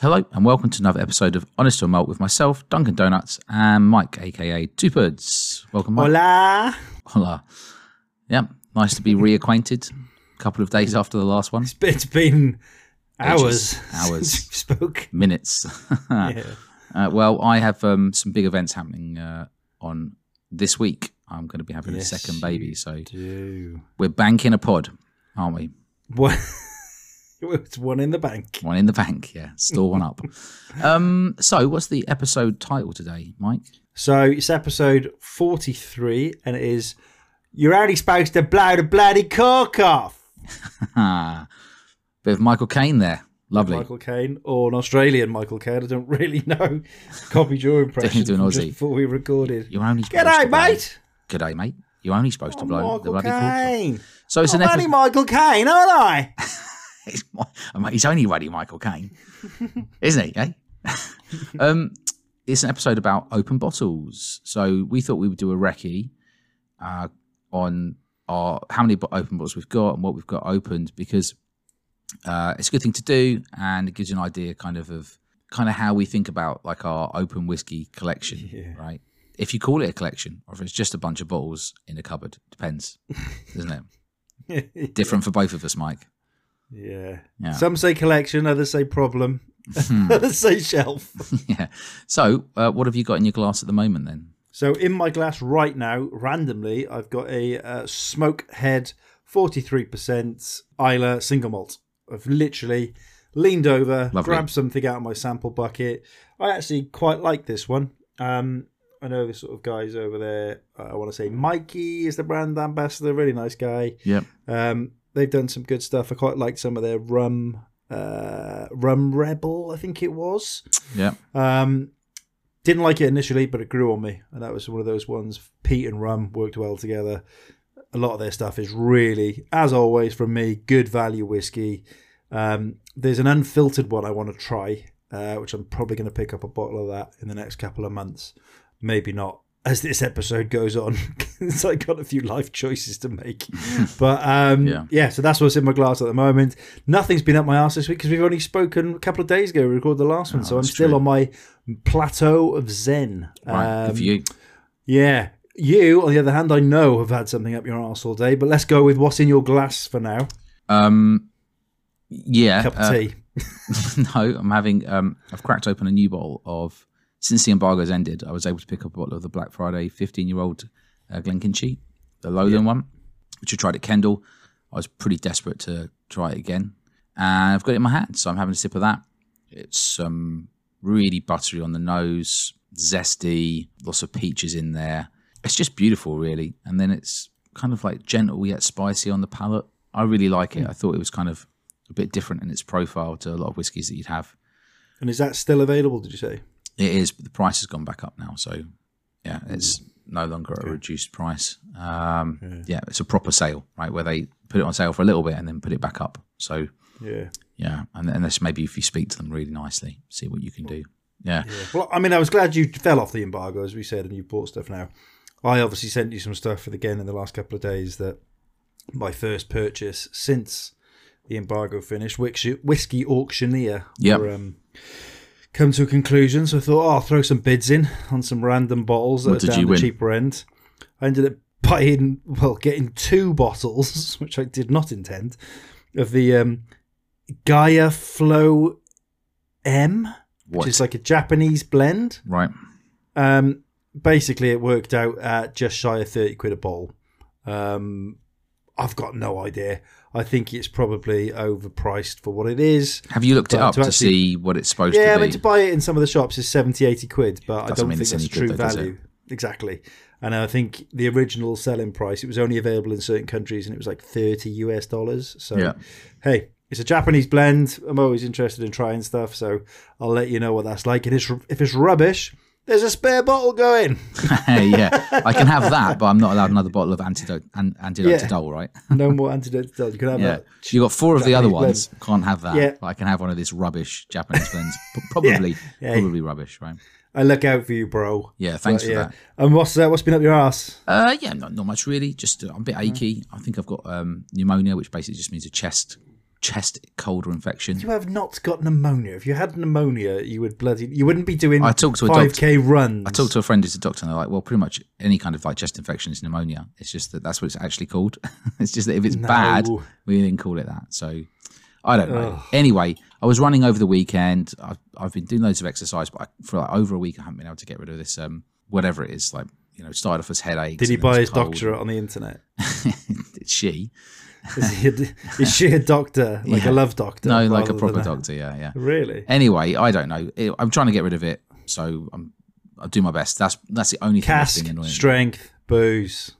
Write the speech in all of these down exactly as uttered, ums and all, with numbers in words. Hello and welcome to another episode of Honest or Malt with myself, Duncan Donuts, and Mike, aka Two Birds. Welcome, Mike. Hola. Hola. Yeah, nice to be reacquainted. A couple of days after the last one. It's been hours. Ages, hours. Spoke. Minutes. Yeah. uh, well, I have um, some big events happening uh, on this week. I'm going to be having yes, a second baby, so do. We're banking a pod, aren't we? What? It's one in the bank. One in the bank, yeah. Store one up. um, so what's the episode title today, Mike? So it's episode forty-three, and it is, you're only supposed to blow the bloody cork off. Bit of Michael Caine there. Lovely. Michael Caine, or an Australian Michael Caine. I don't really know. Copied your impression do an Aussie. Just before we recorded. You're only supposed G'day, to blow. mate. G'day, mate. You're only supposed oh, to blow Michael the bloody Caine. cork off. So it's I'm an epi- only Michael Caine, aren't I? He's, he's only really Michael Caine, isn't he? Eh? um, it's an episode about open bottles. So we thought we would do a recce uh, on our how many open bottles we've got and what we've got opened, because uh, it's a good thing to do, and it gives you an idea kind of of kind of how we think about like our open whiskey collection, yeah. right? If you call it a collection, or if it's just a bunch of bottles in a cupboard, depends, doesn't it? yeah. Different for both of us, Mike. Yeah. yeah. Some say collection, others say problem, others say shelf. yeah. So, uh, what have you got in your glass at the moment then? So, in my glass right now, randomly, I've got a uh, Smokehead forty-three percent Islay single malt. I've literally leaned over, Lovely. grabbed something out of my sample bucket. I actually quite like this one. Um, I know the sort of guys over there, I want to say Mikey is the brand ambassador, really nice guy. Yeah. Um, They've done some good stuff. I quite liked some of their rum, uh, Rum Rebel, I think it was. Yeah. Um, didn't like it initially, but it grew on me. And that was one of those ones. Peat and rum worked well together. A lot of their stuff is really, as always, from me, good value whiskey. Um, there's an unfiltered one I want to try, uh, which I'm probably going to pick up a bottle of that in the next couple of months. Maybe not, as this episode goes on, because I got a few life choices to make. But um, yeah. yeah, so that's what's in my glass at the moment. Nothing's been up my arse this week because we've only spoken a couple of days ago. We recorded the last one, oh, so I'm still true. on my plateau of zen. Right, um, good for you. Yeah. You, on the other hand, I know have had something up your arse all day, but let's go with what's in your glass for now. Um, yeah. Cup of uh, tea. No, I'm having, um, I've cracked open a new bottle of, since the embargo's ended, I was able to pick up a bottle of the Black Friday fifteen-year-old uh, Glenkinchie, the Lowland yeah. one, which I tried at Kendall. I was pretty desperate to try it again. And I've got it in my hand, so I'm having a sip of that. It's um, really buttery on the nose, zesty, lots of peaches in there. It's just beautiful, really. And then it's kind of like gentle yet spicy on the palate. I really like it. Mm. I thought it was kind of a bit different in its profile to a lot of whiskies that you'd have. And is that still available, did you say? It is, but the price has gone back up now. So, yeah, it's no longer okay. a reduced price. Um, yeah. yeah, it's a proper sale, right, where they put it on sale for a little bit and then put it back up. So, yeah. Yeah, and, and that's maybe if you speak to them really nicely, see what you can do. Yeah. yeah. Well, I mean, I was glad you fell off the embargo, as we said, and you bought stuff now. I obviously sent you some stuff, again, in the last couple of days that my first purchase since the embargo finished, Whiskey Auctioneer. Yeah. Um, come to a conclusion, so I thought, oh, I'll throw some bids in on some random bottles that what are down the win? cheaper end. I ended up buying, well, getting two bottles, which I did not intend, of the um, Gaia Flow M, what? which is like a Japanese blend. Right. Um, basically, it worked out at just shy of thirty quid a bottle. Um, I've got no idea. I think it's probably overpriced for what it is. Have you looked but it up to, actually, to see what it's supposed yeah, to be? Yeah, I mean, to buy it in some of the shops is seventy, eighty quid, but Doesn't I don't think that's true though, value. Exactly. And I think the original selling price, it was only available in certain countries and it was like thirty US dollars. So, yeah. hey, it's a Japanese blend. I'm always interested in trying stuff, so I'll let you know what that's like. And it's, if it's rubbish, there's a spare bottle going. yeah, I can have that, but I'm not allowed another bottle of antidote an, antidote yeah. to Dole, right? No more antidote to Dole. You can have yeah. that. You've got four of Japanese the other blend. ones. Can't have that. Yeah. But I can have one of this rubbish Japanese blends. Probably, yeah. Yeah. probably rubbish, right? I look out for you, bro. Yeah, thanks but, for yeah. that. And what's uh, what's been up your arse? Uh, yeah, not, not much really. Just uh, I'm a bit achy. I think I've got um, pneumonia, which basically just means a chest chest cold or infection. You have not got pneumonia. If you had pneumonia, you would bloody you wouldn't be doing I talked to five K doctor, runs. I talked to a friend who's a doctor, and they're like, well, pretty much any kind of like chest infection is pneumonia. It's just that that's what it's actually called. It's just that if it's no. bad, we didn't call it that. So I don't know. Ugh. Anyway, I was running over the weekend. I've, I've been doing loads of exercise, but I, for like over a week, I haven't been able to get rid of this, um, whatever it is, like, you know, started off as headaches. Did he buy his cold. doctorate on the internet? Did she? Is, he a, is she a doctor? Like yeah. a love doctor? No, like a proper doctor, yeah, yeah. Really? Anyway, I don't know. It, I'm trying to get rid of it, so I'm, I'll do my best. That's that's the only Cask, thing that's been annoying. Strength, booze.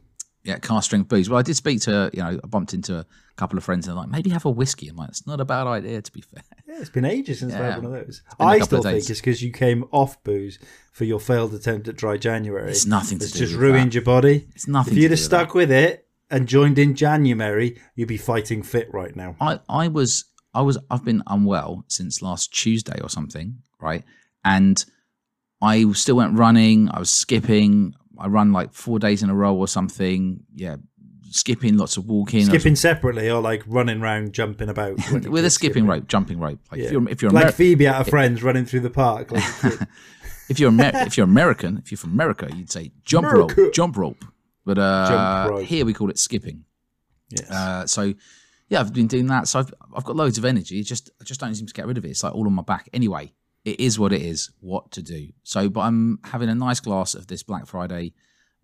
Yeah, cask strength booze. Well, I did speak to, you know, I bumped into a couple of friends and they're like, maybe have a whiskey. I'm like, it's not a bad idea, to be fair. Yeah, it's been ages since yeah. I had one of those. I still think it's because you came off booze for your failed attempt at dry January. It's nothing to do with that. It's just ruined your body. It's nothing to do with that. If you'd have stuck with it and joined in January, you'd be fighting fit right now. I, I was, I was, I've been unwell since last Tuesday or something, right? And I still went running. I was skipping. I run like four days in a row or something. Yeah, skipping, lots of walking. Skipping was, separately or like running around, jumping about. With a skipping, skipping rope, jumping rope. Like yeah. if you're, if you're like Ameri- Phoebe out of yeah. Friends running through the park. Like if you're Amer- if you're American, if you're from America, you'd say jump America. rope, jump rope. But uh, jump rope. Here we call it skipping. Yes. Uh, so yeah, I've been doing that. So I've I've got loads of energy. It just I just don't seem to get rid of it. It's like all on my back. Anyway. It is what it is, what to do. So, but I'm having a nice glass of this Black Friday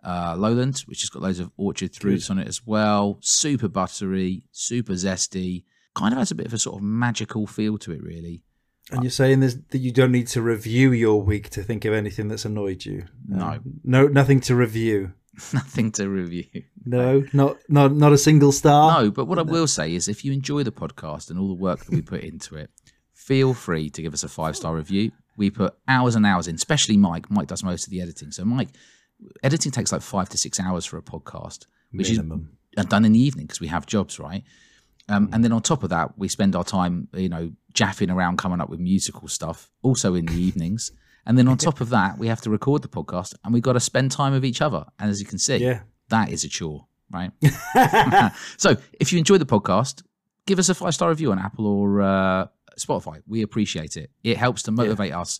uh, Lowland, which has got loads of orchard fruits on it as well. Super buttery, super zesty. Kind of has a bit of a sort of magical feel to it, really. And uh, you're saying this, that you don't need to review your week to think of anything that's annoyed you? No. No, nothing to review? Nothing to review. No, not, not, not a single star? No, but what no. I will say is if you enjoy the podcast and all the work that we put into it, feel free to give us a five-star review. We put hours and hours in, especially Mike. Mike does most of the editing. So Mike, editing takes like five to six hours for a podcast, which Minimum. is done in the evening because we have jobs, right? Um, mm. And then on top of that, we spend our time, you know, jaffing around, coming up with musical stuff, also in the evenings. And then on top of that, we have to record the podcast and we've got to spend time with each other. And as you can see, yeah. that is a chore, right? So if you enjoy the podcast, give us a five-star review on Apple or... Uh, Spotify. We appreciate it. It helps to motivate yeah. us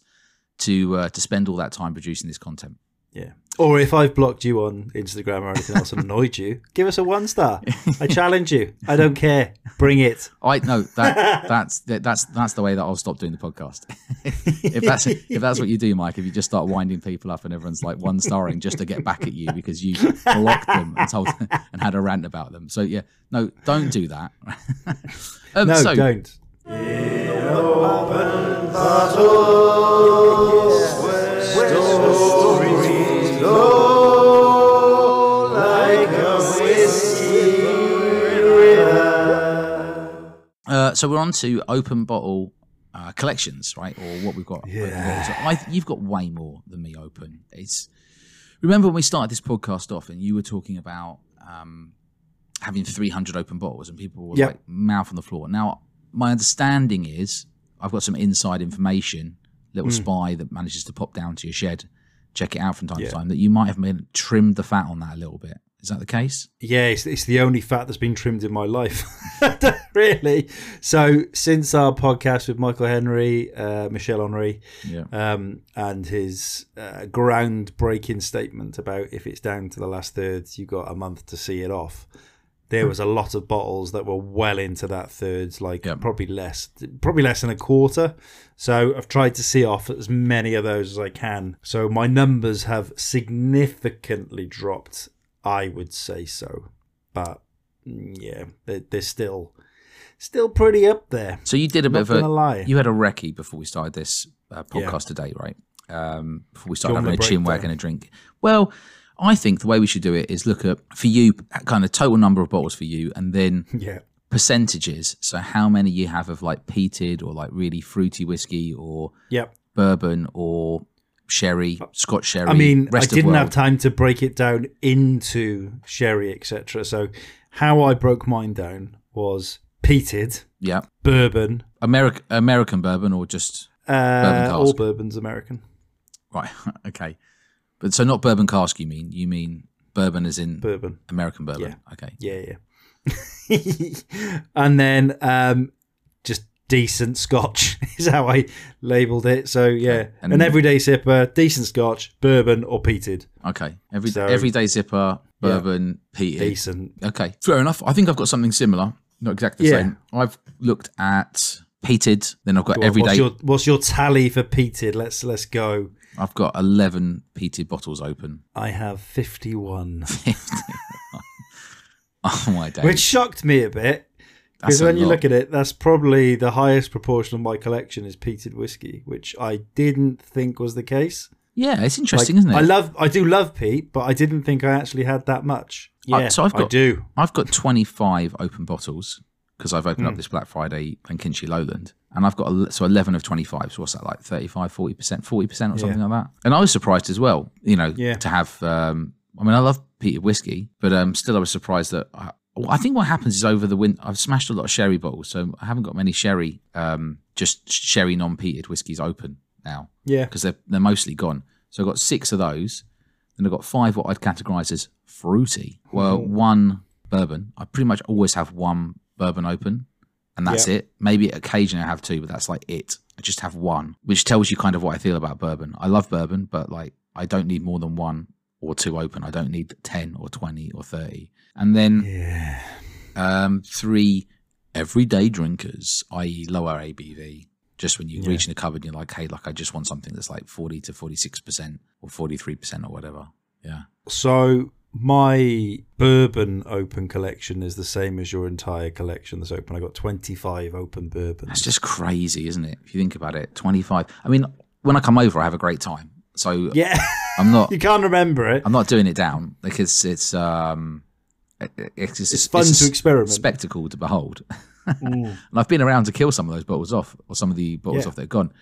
to uh, to spend all that time producing this content. Yeah. Or if I've blocked you on Instagram or anything else and annoyed you, give us a one star. I challenge you. I don't care. Bring it. I no. That, that's that, that's that's the way that I'll stop doing the podcast. If that's if that's what you do, Mike. If you just start winding people up and everyone's like one starring just to get back at you because you blocked them and told them and had a rant about them. So yeah, no, don't do that. um, no, so, don't. Uh, so we're on to open bottle uh, collections, right? Or what we've got. Yeah. So I, you've got way more than me open. It's remember when we started this podcast off and you were talking about um, having three hundred open bottles and people were yep. like mouth on the floor. Now, my understanding is I've got some inside information, little mm. spy that manages to pop down to your shed, check it out from time yeah. to time, that you might have been, trimmed the fat on that a little bit. Is that the case? Yeah, it's, it's the only fat that's been trimmed in my life, really. So since our podcast with Michel Henry, uh, Michel Henry, yeah. um, and his uh, groundbreaking statement about if it's down to the last third, you've got a month to see it off. There was a lot of bottles that were well into that third, like yep. probably less, probably less than a quarter. So I've tried to see off as many of those as I can. So my numbers have significantly dropped, I would say so. But yeah, they're, they're still, still pretty up there. So you did a bit of a lie. You had a recce before we started this uh, podcast yeah. today, right? Um, before we started having a chin wag and a drink. Well. I think the way we should do it is look at, for you, kind of total number of bottles for you and then yeah. percentages. So how many you have of like peated or like really fruity whiskey or yep. bourbon or sherry, Scotch sherry. I mean, I didn't have time to break it down into sherry, et cetera. So how I broke mine down was peated, yeah, bourbon. Ameri- American bourbon or just uh, bourbon cask? All bourbon's American. Right, okay. But so not bourbon cask you mean, you mean bourbon as in bourbon. American bourbon. Yeah. Okay. Yeah, yeah. And then um, just decent Scotch is how I labelled it. So yeah, and an everyday sipper, decent Scotch, bourbon or peated. Okay, every so, everyday sipper, bourbon, yeah, peated, decent. Okay, fair enough. I think I've got something similar, not exactly the yeah. same. I've looked at peated, then I've got go on, everyday. What's your, what's your tally for peated? Let's let's go. I've got eleven peated bottles open. I have fifty-one. fifty-one. Oh my days! Which shocked me a bit. Because when you lot. look at it, that's probably the highest proportion of my collection is peated whiskey, which I didn't think was the case. Yeah, it's interesting, like, isn't it? I love, I do love peat, but I didn't think I actually had that much. Yeah, uh, so I've got, I do. I've got twenty-five open bottles because I've opened mm. up this Black Friday Glenkinchie Lowland, and I've got so eleven of twenty-five. So what's that, like thirty-five, forty percent, forty percent, or something yeah. like that? And I was surprised as well, you know, yeah. to have. Um, I mean, I love peated whiskey, but um, still, I was surprised that. I, I think what happens is over the winter, I've smashed a lot of sherry bottles, so I haven't got many sherry, um, just sherry non-peated whiskies open now. Yeah. Because they're, they're mostly gone. So I've got six of those, then I've got five what I'd categorise as fruity. Well, mm-hmm. one bourbon. I pretty much always have one bourbon open, and that's yep. it. Maybe occasionally I have two, but that's like it. I just have one, which tells you kind of what I feel about bourbon. I love bourbon, but like I don't need more than one or two open. I don't need ten or twenty or thirty. And then yeah. um, three everyday drinkers, that is lower A B V. Just when you yeah. reach in the cupboard, and you're like, hey, like I just want something that's like forty to forty-six percent or forty-three percent or whatever. Yeah. So my bourbon open collection is the same as your entire collection that's open. I got twenty-five open bourbons. That's just crazy, isn't it? If you think about it, twenty-five. I mean, when I come over, I have a great time. So yeah, I'm not. You can't remember it. I'm not doing it down because it's. Um, It's, just, it's fun it's to experiment, spectacle to behold. mm. And I've been around to kill some of those bottles off, or some of the bottles yeah. off that are gone.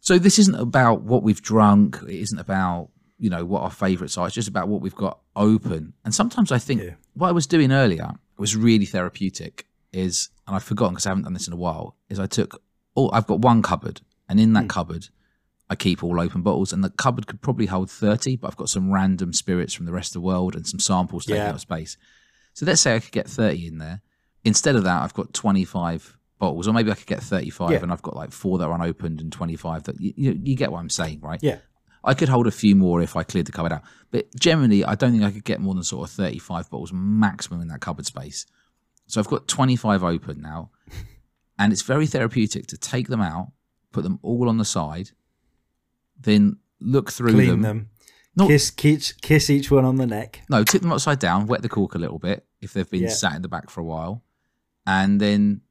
So this isn't about what we've drunk. It isn't about, you know, what our favourites are. It's just about what we've got open. And sometimes I think yeah. what I was doing earlier was really therapeutic. Is and I've forgotten because I haven't done this in a while. Is I took oh I've got one cupboard, and in that mm. cupboard I keep all open bottles, and the cupboard could probably hold thirty, but I've got some random spirits from the rest of the world and some samples taking yeah. up space. So let's say I could get thirty in there. Instead of that, I've got twenty-five bottles, or maybe I could get thirty-five yeah. and I've got like four that are unopened and twenty-five that, you, you, you get what I'm saying, right? Yeah. I could hold a few more if I cleared the cupboard out. But generally, I don't think I could get more than sort of thirty-five bottles maximum in that cupboard space. So I've got twenty-five open now, and it's very therapeutic to take them out, put them all on the side, then look through them. Clean them. them. Kiss, kiss, kiss each one on the neck. No, tip them upside down, wet the cork a little bit if they've been yeah. sat in the back for a while, and then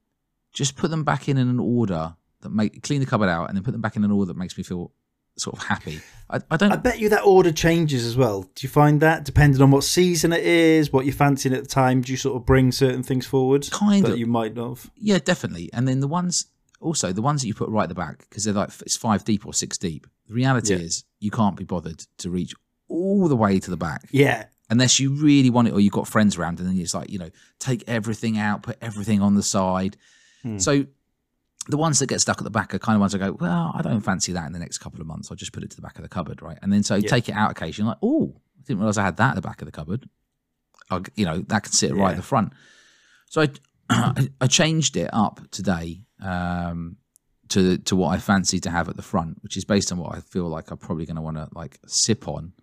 just put them back in an order that make clean the cupboard out, and then put them back in an order that makes me feel sort of happy. I, I don't. I bet you that order changes as well. Do you find that depending on what season it is, what you're fancying at the time? Do you sort of bring certain things forward? Kind that of. You might not have. Yeah, definitely. And then the ones. Also, the ones that you put right at the back, because they're like, it's five deep or six deep. The reality yeah. is you can't be bothered to reach all the way to the back. Yeah. Unless you really want it or you've got friends around, and then it's like, you know, take everything out, put everything on the side. Hmm. So the ones that get stuck at the back are kind of ones I go, well, I don't fancy that in the next couple of months. I'll just put it to the back of the cupboard, right? And then so yeah. take it out occasionally, like, oh, I didn't realise I had that at the back of the cupboard. I, you know, that can sit right yeah. at the front. So I, I changed it up today. Um, to to what I fancy to have at the front, which is based on what I feel like I'm probably going to want to like sip on,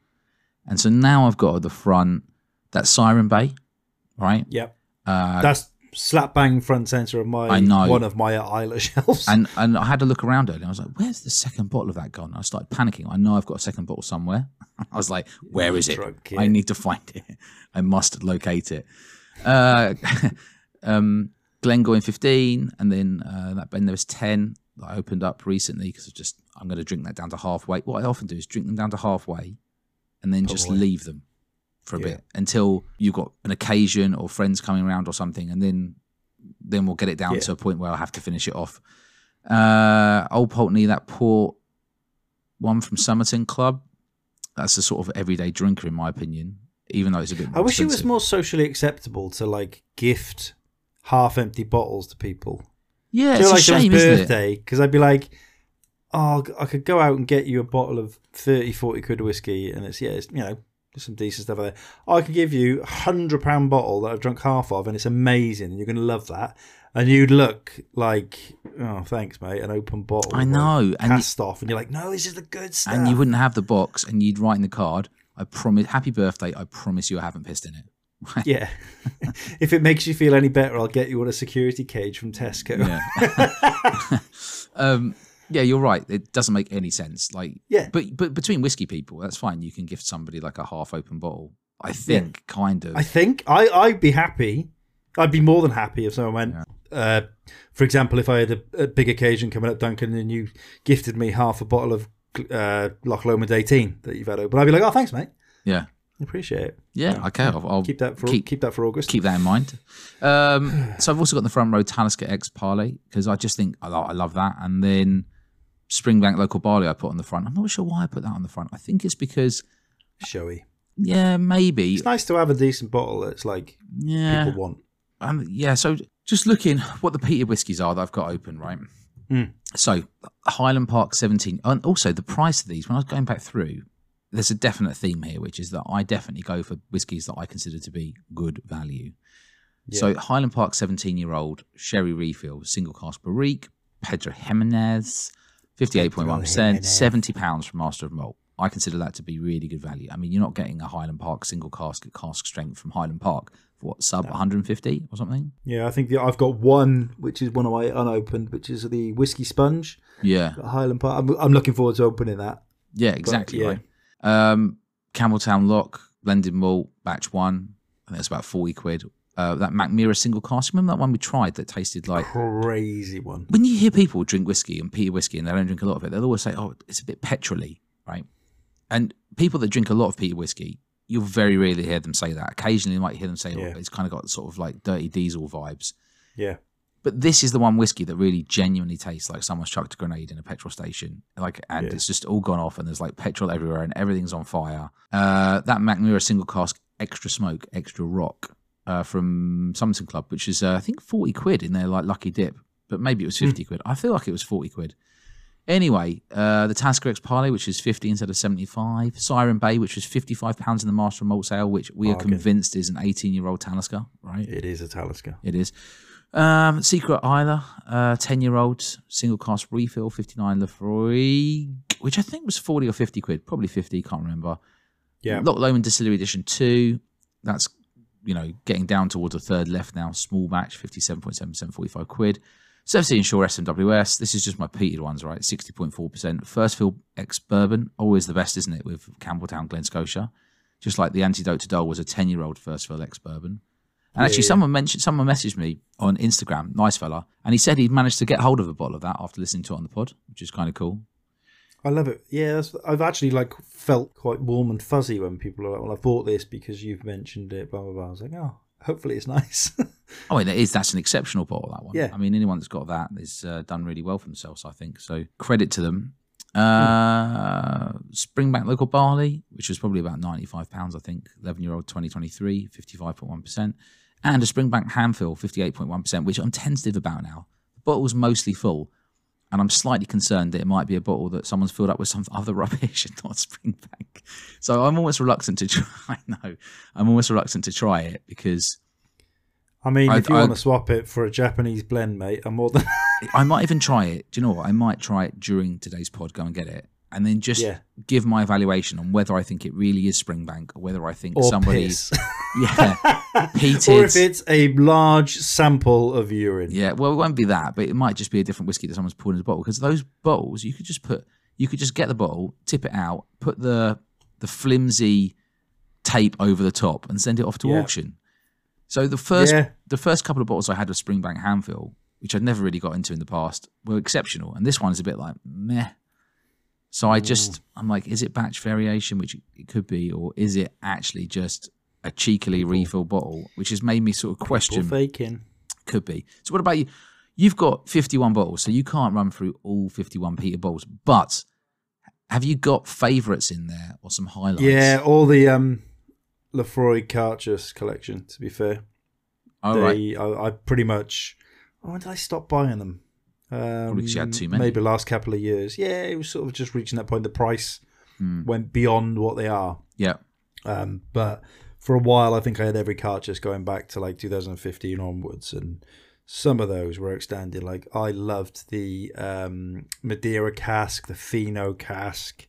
and so now I've got at the front that Siren Bay, right? Yep, uh, that's slap bang front center of my I know. one of my Islay shelves. And and I had a look around it, and I was like, "Where's the second bottle of that gone?" And I started panicking. I know I've got a second bottle somewhere. I was like, "Where is it? it? I need to find it. I must locate it." Uh, um. Glengoyne fifteen, and then uh, that Ben Nevis ten that I opened up recently because I just I'm going to drink that down to halfway. What I often do is drink them down to halfway, and then Put just away. leave them for a yeah. bit until you've got an occasion or friends coming around or something, and then then we'll get it down yeah. to a point where I have to finish it off. Uh, Old Pulteney, that port one from Summerton Club. That's a sort of everyday drinker in my opinion, even though it's a bit. More I wish expensive. It was more socially acceptable to like gift. Half-empty bottles to people. Yeah, it's like a shame, isn't it? Birthday, because I'd be like, "Oh, I could go out and get you a bottle of thirty, forty quid of whiskey," and it's yeah, it's you know, There's some decent stuff out there. I can give you a one hundred pound bottle that I've drunk half of, and it's amazing, and you're going to love that. And you'd look like, oh, thanks, mate, an open bottle. I know. And cast you, off, and you're like, no, this is the good stuff. And you wouldn't have the box, and you'd write in the card, I promise, happy birthday, I promise you I haven't pissed in it. Yeah. If it makes you feel any better, I'll get you on a security cage from Tesco. Yeah. um, yeah, you're right. It doesn't make any sense. Like, yeah. But but between whiskey people, that's fine. You can gift somebody like a half-open bottle. I think, yeah. kind of. I think I I'd be happy. I'd be more than happy if someone went. Yeah. Uh, for example, if I had a, a big occasion coming up, Duncan, and you gifted me half a bottle of uh, Loch Lomond eighteen that you've had open, I'd be like, oh, thanks, mate. Yeah. Appreciate it. Yeah, yeah. Okay. I'll, I'll keep that for keep, keep that for August. Keep that in mind. Um, so I've also got the front row Talisker X Parlay because I just think I, I love that, and then Springbank Local Barley I put on the front. I'm not sure why I put that on the front. I think it's because showy. Yeah, maybe. It's nice to have a decent bottle that's like yeah. people want. Um, yeah. So just looking what the peated whiskies are that I've got open, right? Mm. So Highland Park seventeen, and also the price of these. When I was going back through. There's a definite theme here, which is that I definitely go for whiskies that I consider to be good value. Yeah. So Highland Park seventeen-year-old, Sherry Refill, single cask barrique, Pedro Jimenez, fifty-eight point one percent, seventy pounds from Master of Malt. I consider that to be really good value. I mean, you're not getting a Highland Park single cask at cask strength from Highland Park for what, sub no. one hundred fifty or something? Yeah, I think the, I've got one, which is one of my unopened, which is the Whiskey Sponge. Yeah. Highland Park. I'm, I'm looking forward to opening that. Yeah, exactly but, yeah. right. Um, Campbelltown Lock, blended malt, batch one. I think that's about forty quid. Uh, that mcmura single cask. Remember that one we tried that tasted like crazy one. When you hear people drink whiskey and peated whiskey and they don't drink a lot of it, they'll always say, "Oh, it's a bit petroly," right? And people that drink a lot of peated whiskey, you'll very rarely hear them say that. Occasionally, you might hear them say, "Oh, yeah. it's kind of got sort of like dirty diesel vibes." Yeah. But this is the one whiskey that really genuinely tastes like someone's chucked a grenade in a petrol station, like, and yeah. it's just all gone off, and there's like petrol everywhere, and everything's on fire. Uh, that mcmura single cask, extra smoke, extra rock, uh, from Summerton Club, which is uh, I think forty quid in their like lucky dip, but maybe it was fifty mm. quid. I feel like it was forty quid. Anyway, uh, the Talisker X Parlay, which is fifty instead of seventy-five, Siren Bay, which was fifty-five pounds in the Master of Malt sale, which we oh, are okay. convinced is an eighteen-year-old Talisker, right? It is a Talisker. It is. Um, Secret Isla, uh, ten year old single cask refill, fifty-nine Laphroaig, which I think was forty or fifty quid, probably fifty, can't remember. Yeah. Loch Lomond Distillery Edition two, that's, you know, getting down towards a third left now, small batch, fifty-seven point seven percent, forty-five quid. Surfsea and Shore S M W S, this is just my peated ones, right? sixty point four percent. First fill ex bourbon, always the best, isn't it, with Campbelltown, Glen Scotia? Just like the antidote to Dole was a ten year old first fill ex bourbon. And actually, yeah, yeah. someone mentioned, someone messaged me on Instagram, nice fella, and he said he'd managed to get hold of a bottle of that after listening to it on the pod, which is kind of cool. I love it. Yeah, that's, I've actually like felt quite warm and fuzzy when people are like, "Well, I bought this because you've mentioned it." Blah blah blah. I was like, "Oh, hopefully it's nice." Oh, and it is. That's an exceptional bottle. That one. Yeah. I mean, anyone that's got that is uh, done really well for themselves, I think. So credit to them. Uh, Springbank Local Barley, which was probably about ninety-five pounds, I think, eleven year old twenty twenty-three, fifty-five point one percent, and a Springbank Handfill, fifty-eight point one percent, which I'm tentative about now. The bottle's mostly full, and I'm slightly concerned that it might be a bottle that someone's filled up with some other rubbish and not Springbank. So I'm almost reluctant to try. I know I'm almost reluctant to try it because. I mean, I, if you I, want to swap it for a Japanese blend, mate, I'm more than... I might even try it. Do you know what? I might try it during today's pod, go and get it, and then just yeah. give my evaluation on whether I think it really is Springbank or whether I think or somebody's... Piss. Yeah, peated. Or if it's a large sample of urine. Yeah, well, it won't be that, but it might just be a different whiskey that someone's poured in a bottle, because those bottles, you could just put... You could just get the bottle, tip it out, put the, the flimsy tape over the top and send it off to yeah. auction. So the first yeah. the first couple of bottles I had of Springbank Handfill, which I'd never really got into in the past, were exceptional. And this one is a bit like, meh. So I just, I'm like, is it batch variation, which it could be, or is it actually just a cheekily refill bottle, which has made me sort of question. People faking. Could be. So what about you? You've got fifty-one bottles, so you can't run through all fifty-one Peter bottles. But have you got favourites in there or some highlights? Yeah, all the... um. Laphroaig Cartridge collection, to be fair. Oh, they, right. I, I pretty much... Oh, when did I stop buying them? Um, because you had too many. Maybe last couple of years. Yeah, it was sort of just reaching that point. The price mm. went beyond what they are. Yeah. Um, but for a while, I think I had every cartridge going back to like two thousand fifteen onwards, and some of those were outstanding. Like I loved the um, Madeira cask, the Fino cask,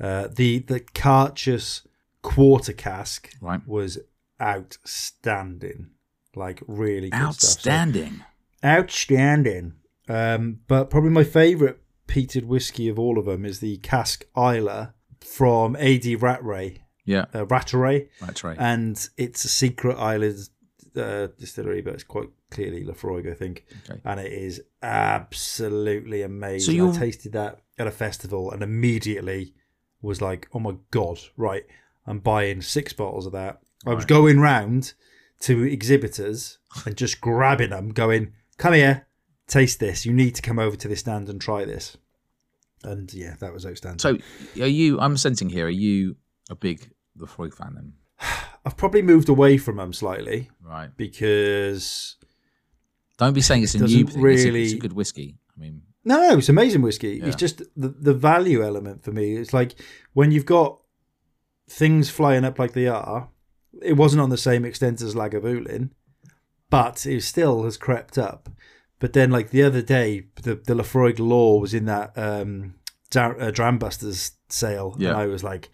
uh, the the Carchus quarter cask right. was outstanding, like really good outstanding, stuff. So, outstanding. Um, but probably my favourite peated whiskey of all of them is the cask Ila from A D Rattray. Yeah, uh, Rattray. Rattray, and it's a secret island. Uh, distillery, but it's quite clearly Laphroaig, I think, okay. and it is absolutely amazing. So you I tasted that at a festival and immediately was like, oh my god, right, I'm buying six bottles of that. Right. I was going round to exhibitors and just grabbing them, going, come here, taste this, you need to come over to this stand and try this. And yeah, that was outstanding. So are you, I'm sensing here, are you a big Laphroaig fan then? I've probably moved away from them slightly, right? Because don't be saying it's a new thing. Really, it's a, it's a good whiskey. I mean, no, it's amazing whiskey. Yeah. It's just the the value element for me. It's like when you've got things flying up like they are. It wasn't on the same extent as Lagavulin, but it still has crept up. But then, like the other day, the the Laphroaig Law was in that um, Dar- uh, Drambusters sale, yeah. and I was like.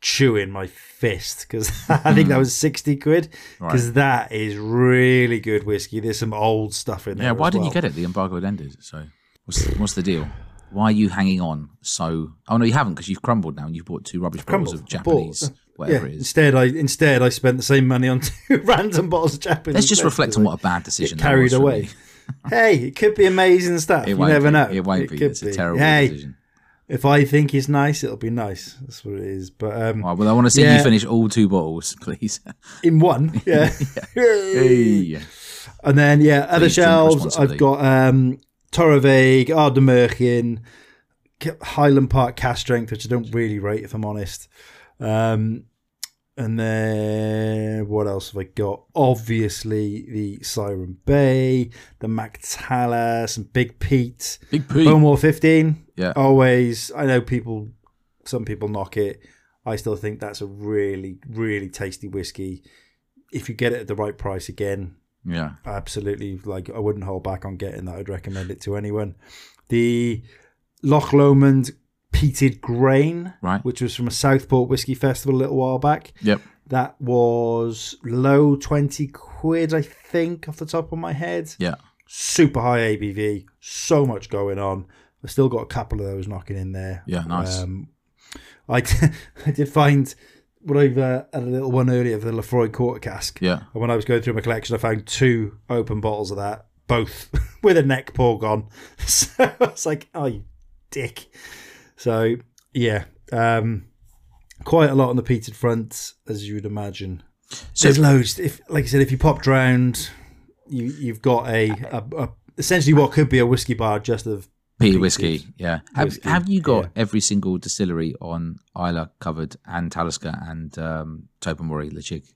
Chewing my fist because I think that was sixty quid because right. that is really good whiskey. There's some old stuff in there. Yeah, why as didn't well. you get it? The embargo had ended. So what's the, what's the deal? Why are you hanging on? So oh no, you haven't because you've crumbled now and you've bought two rubbish bottles of Japanese, bought, whatever yeah. it is. Instead, I instead I spent the same money on two random bottles of Japanese. Let's just reflect on what a bad decision. It carried that was away. Hey, it could be amazing stuff. It you never be. know. It won't it be. It's be. a terrible hey. decision. If I think it's nice, it'll be nice. That's what it is. But um, right, well, I want to see yeah. you finish all two bottles, please. In one, yeah. yeah. Hey. And then, yeah, please other shelves. I've got um, Toravaig, Ardmurchan, Highland Park Cask Strength, which I don't really rate, if I'm honest. Um, and then what else have I got? Obviously, the Siren Bay, the Mactala, some Big Pete, Big Pete, Bowmore fifteen. Yeah. Always, I know people, some people knock it. I still think that's a really, really tasty whiskey. If you get it at the right price again, yeah, absolutely. Like, I wouldn't hold back on getting that. I'd recommend it to anyone. The Loch Lomond peated grain, right, which was from a Southport Whiskey Festival a little while back. Yep. That was low twenty quid, I think, off the top of my head. Yeah. Super high A B V, so much going on. I've still got a couple of those knocking in there. Yeah, nice. Um, I, I did find, well, I've uh, had a little one earlier of the Laphroaig quarter cask. Yeah. And when I was going through my collection, I found two open bottles of that, both with a neck pour gone. So I was like, oh, you dick. So, yeah, um, quite a lot on the peated front, as you would imagine. So there's loads. If, like I said, if you popped round, you, you've got a, a, a essentially what could be a whiskey bar just of peated whiskey, yeah. Whiskey. Have Have you got yeah. every single distillery on Islay covered and Talisker and um, Tobermory, Ledaig?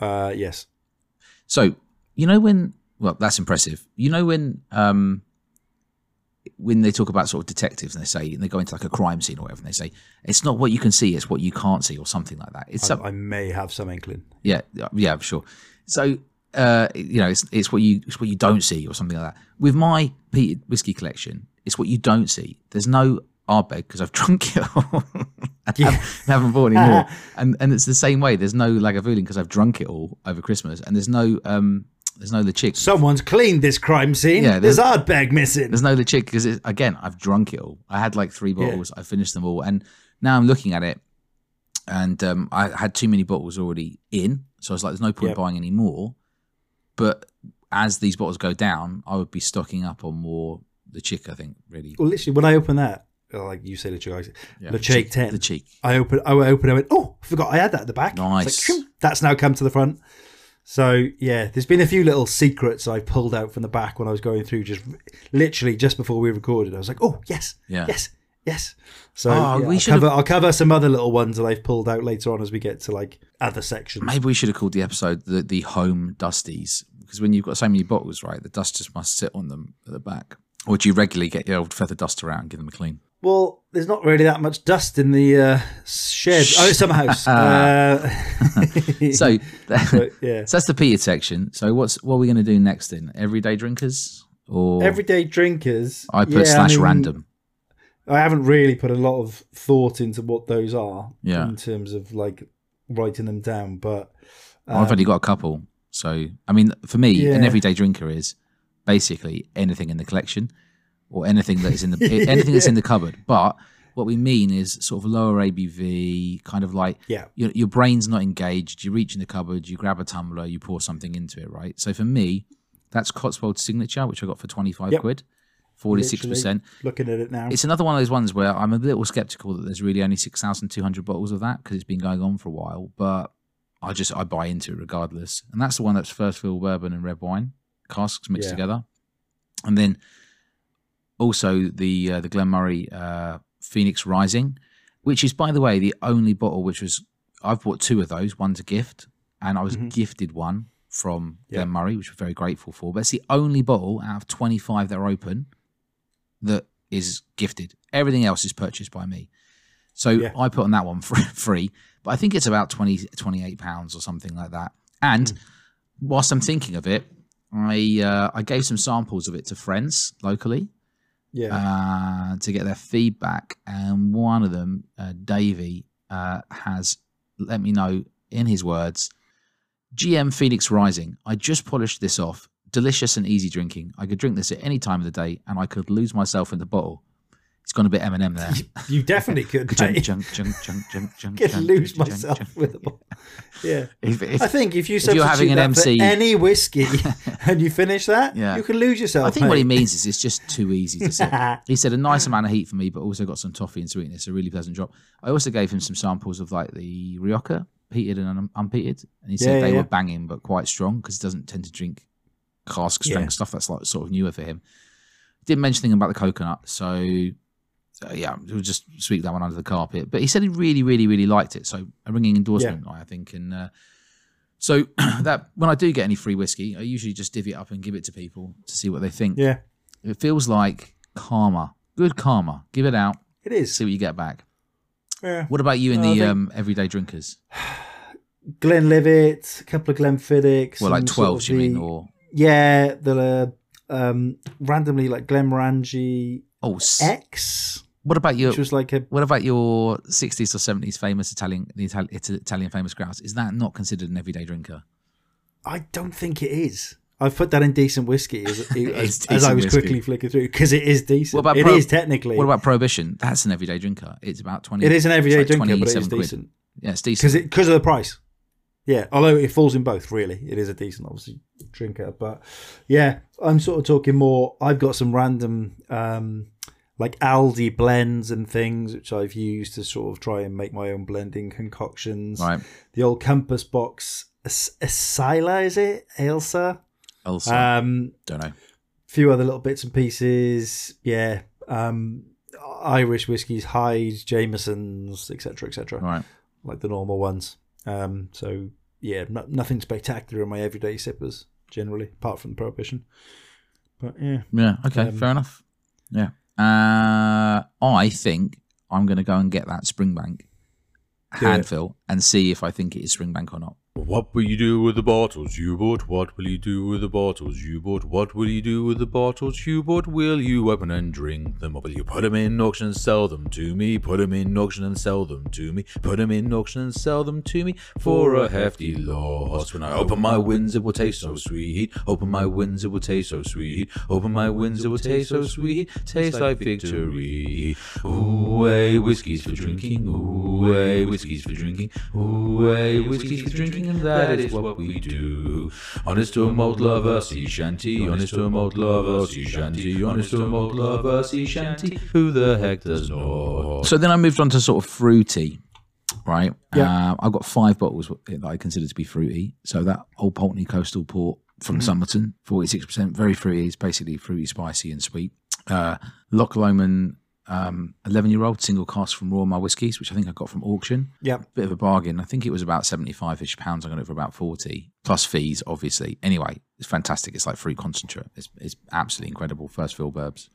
Uh, yes. So you know when? Well, that's impressive. You know when? Um, when they talk about sort of detectives and they say and they go into like a crime scene or whatever, and they say it's not what you can see, it's what you can't see, or something like that. It's I, some, I may have some inkling. Yeah, yeah, sure. So. Uh, you know, it's it's what you it's what you don't see or something like that. With my peated whiskey collection, it's what you don't see. There's no Ardbeg because I've drunk it all. I yeah. haven't, haven't bought any more. And and it's the same way. There's no Lagavulin because I've drunk it all over Christmas. And there's no um there's no Ledaig. Someone's cleaned this crime scene. Yeah, there's, there's Ardbeg missing. There's no Ledaig because again I've drunk it all. I had like three bottles. Yeah. I finished them all, and now I'm looking at it, and um, I had too many bottles already in. So I was like, there's no point yep. buying any more. But as these bottles go down, I would be stocking up on more Ledaig, I think, really. Well, literally, when I open that, like you say Ledaig, I say yeah. Ledaig ten. Ledaig. I open, I open, I went, oh, I forgot I had that at the back. Nice. Like, that's now come to the front. So, yeah, there's been a few little secrets I pulled out from the back when I was going through, just literally just before we recorded. I was like, oh, yes, yeah. yes, yes. So oh, yeah, we I'll, cover, I'll cover some other little ones that I've pulled out later on as we get to like other sections. Maybe we should have called the episode the, the home dusties, because when you've got so many bottles, right, the dust just must sit on them at the back. Or do you regularly get your old feather duster out and give them a clean? Well, there's not really that much dust in the uh, shed. Oh, it's summer house. uh, so, but, yeah. So that's the Peter section. So what's what are we going to do next then? Everyday drinkers or everyday drinkers? I put yeah, slash I mean, random. I haven't really put a lot of thought into what those are. Yeah. In terms of like writing them down, but um, I've only got a couple. So I mean, for me, yeah. an everyday drinker is basically anything in the collection. Or anything that is in the anything yeah. that's in the cupboard, but what we mean is sort of lower A B V, kind of like yeah. your, your brain's not engaged. You reach in the cupboard, you grab a tumbler, you pour something into it, right? So for me, that's Cotswold Signature, which I got for twenty five yep. quid, forty six percent. Looking at it now, it's another one of those ones where I'm a little skeptical that there's really only six thousand two hundred bottles of that because it's been going on for a while. But I just I buy into it regardless, and that's the one that's first fill bourbon and red wine casks mixed yeah. together, and then. Also, the uh, the Glen Moray uh, Phoenix Rising, which is, by the way, the only bottle which was... I've bought two of those, one to gift, and I was mm-hmm. gifted one from yeah. Glen Moray, which we're very grateful for. But it's the only bottle out of twenty-five that are open that is gifted. Everything else is purchased by me. So yeah. I put on that one for free, but I think it's about twenty, twenty-eight pounds or something like that. And mm. whilst I'm thinking of it, I uh, I gave some samples of it to friends locally. Yeah, uh, to get their feedback, and one of them, uh, Davey, uh, has let me know in his words, G M Phoenix Rising. I just polished this off. Delicious and easy drinking. I could drink this at any time of the day, and I could lose myself in the bottle. It's gone a bit Eminem there. You definitely could. Jump, jump, jump, jump, jump, jump. Could lose junk, myself junk, with the bottle. Yeah, if, if, I think if you substitute if you're having an M C for any whiskey and you finish that, yeah. you can lose yourself. I think mate. What he means is it's just too easy to sip. He said a nice amount of heat for me, but also got some toffee and sweetness. A really pleasant drop. I also gave him some samples of like the Rioja, peated and unpeated, and he said yeah, they yeah. were banging but quite strong because he doesn't tend to drink cask strength yeah. stuff. That's like sort of newer for him. Didn't mention anything about the coconut, so. So, yeah, we'll just sweep that one under the carpet. But he said he really, really, really liked it. So a ringing endorsement, yeah. I think. And uh, so that when I do get any free whiskey, I usually just divvy it up and give it to people to see what they think. Yeah, it feels like karma, good karma. Give it out. It is. See what you get back. Yeah. What about you in uh, the think... um, everyday drinkers? Glenlivet, a couple of Glenfiddich. Well, like twelve, sort of you the... mean? Or yeah, the uh, um, randomly like Glenmorangie oh, X. What about your? Which was like a, what about your sixties or seventies famous Italian, the Italian, Italian famous grouse? Is that not considered an everyday drinker? I don't think it is. I've put that in decent whiskey as, as, decent as I was whiskey. Quickly flicking through because it is decent. What about it pro, is technically. What about Prohibition? That's an everyday drinker. It's about twenty. It is an everyday like drinker, but it's decent. Quid. Yeah, it's decent because because of the price. Yeah, although it falls in both. Really, it is a decent, obviously, drinker. But yeah, I'm sort of talking more. I've got some random. Um, like Aldi blends and things, which I've used to sort of try and make my own blending concoctions. Right. The old Compass Box, Islay, is it? Ailsa? Ailsa. Um, Don't know. A few other little bits and pieces. Yeah. Um, Irish whiskies, Hyde, Jameson's, et cetera, et cetera. Right. Like the normal ones. Um, so, yeah, no, nothing spectacular in my everyday sippers, generally, apart from the Prohibition. But, yeah. Yeah, okay, um, fair enough. Yeah. Uh, I think I'm going to go and get that Springbank handful and see if I think it is Springbank or not. What will you do with the bottles you bought? What will you do with the bottles you bought? What will you do with the bottles you bought? Will you open and drink them? Or will you put them in auction and sell them to me? Put them in auction and sell them to me. Put them in auction and sell them to me for a hefty loss. When I open my wins, it will taste so sweet. Open my wins, it will taste so sweet. Open my wins, it will taste so sweet. Taste like victory. Ooh-ay, whiskey's for drinking. Ooh-ay, whiskey's for drinking. Ooh-ay, whiskey's for drinking. And that is what we do. Honest to malt lover, sea shanty. Honest to malt lover, sea shanty. Honest to malt lover, sea shanty. Who the heck does not? So then I moved on to sort of fruity, right? Yeah. Uh, I've got five bottles that I consider to be fruity. So that Old Pulteney Coastal Port from mm-hmm. Summerton, forty-six percent, very fruity. It's basically fruity, spicy, and sweet. Uh, Loch Lomond. Um, eleven year old single cask from Raw My Whiskies, which I think I got from auction. Yeah, bit of a bargain. I think it was about seventy-five ish pounds. I got it for about forty plus fees, obviously. Anyway, it's fantastic. It's like fruit concentrate. It's, it's absolutely incredible. First fill burbs.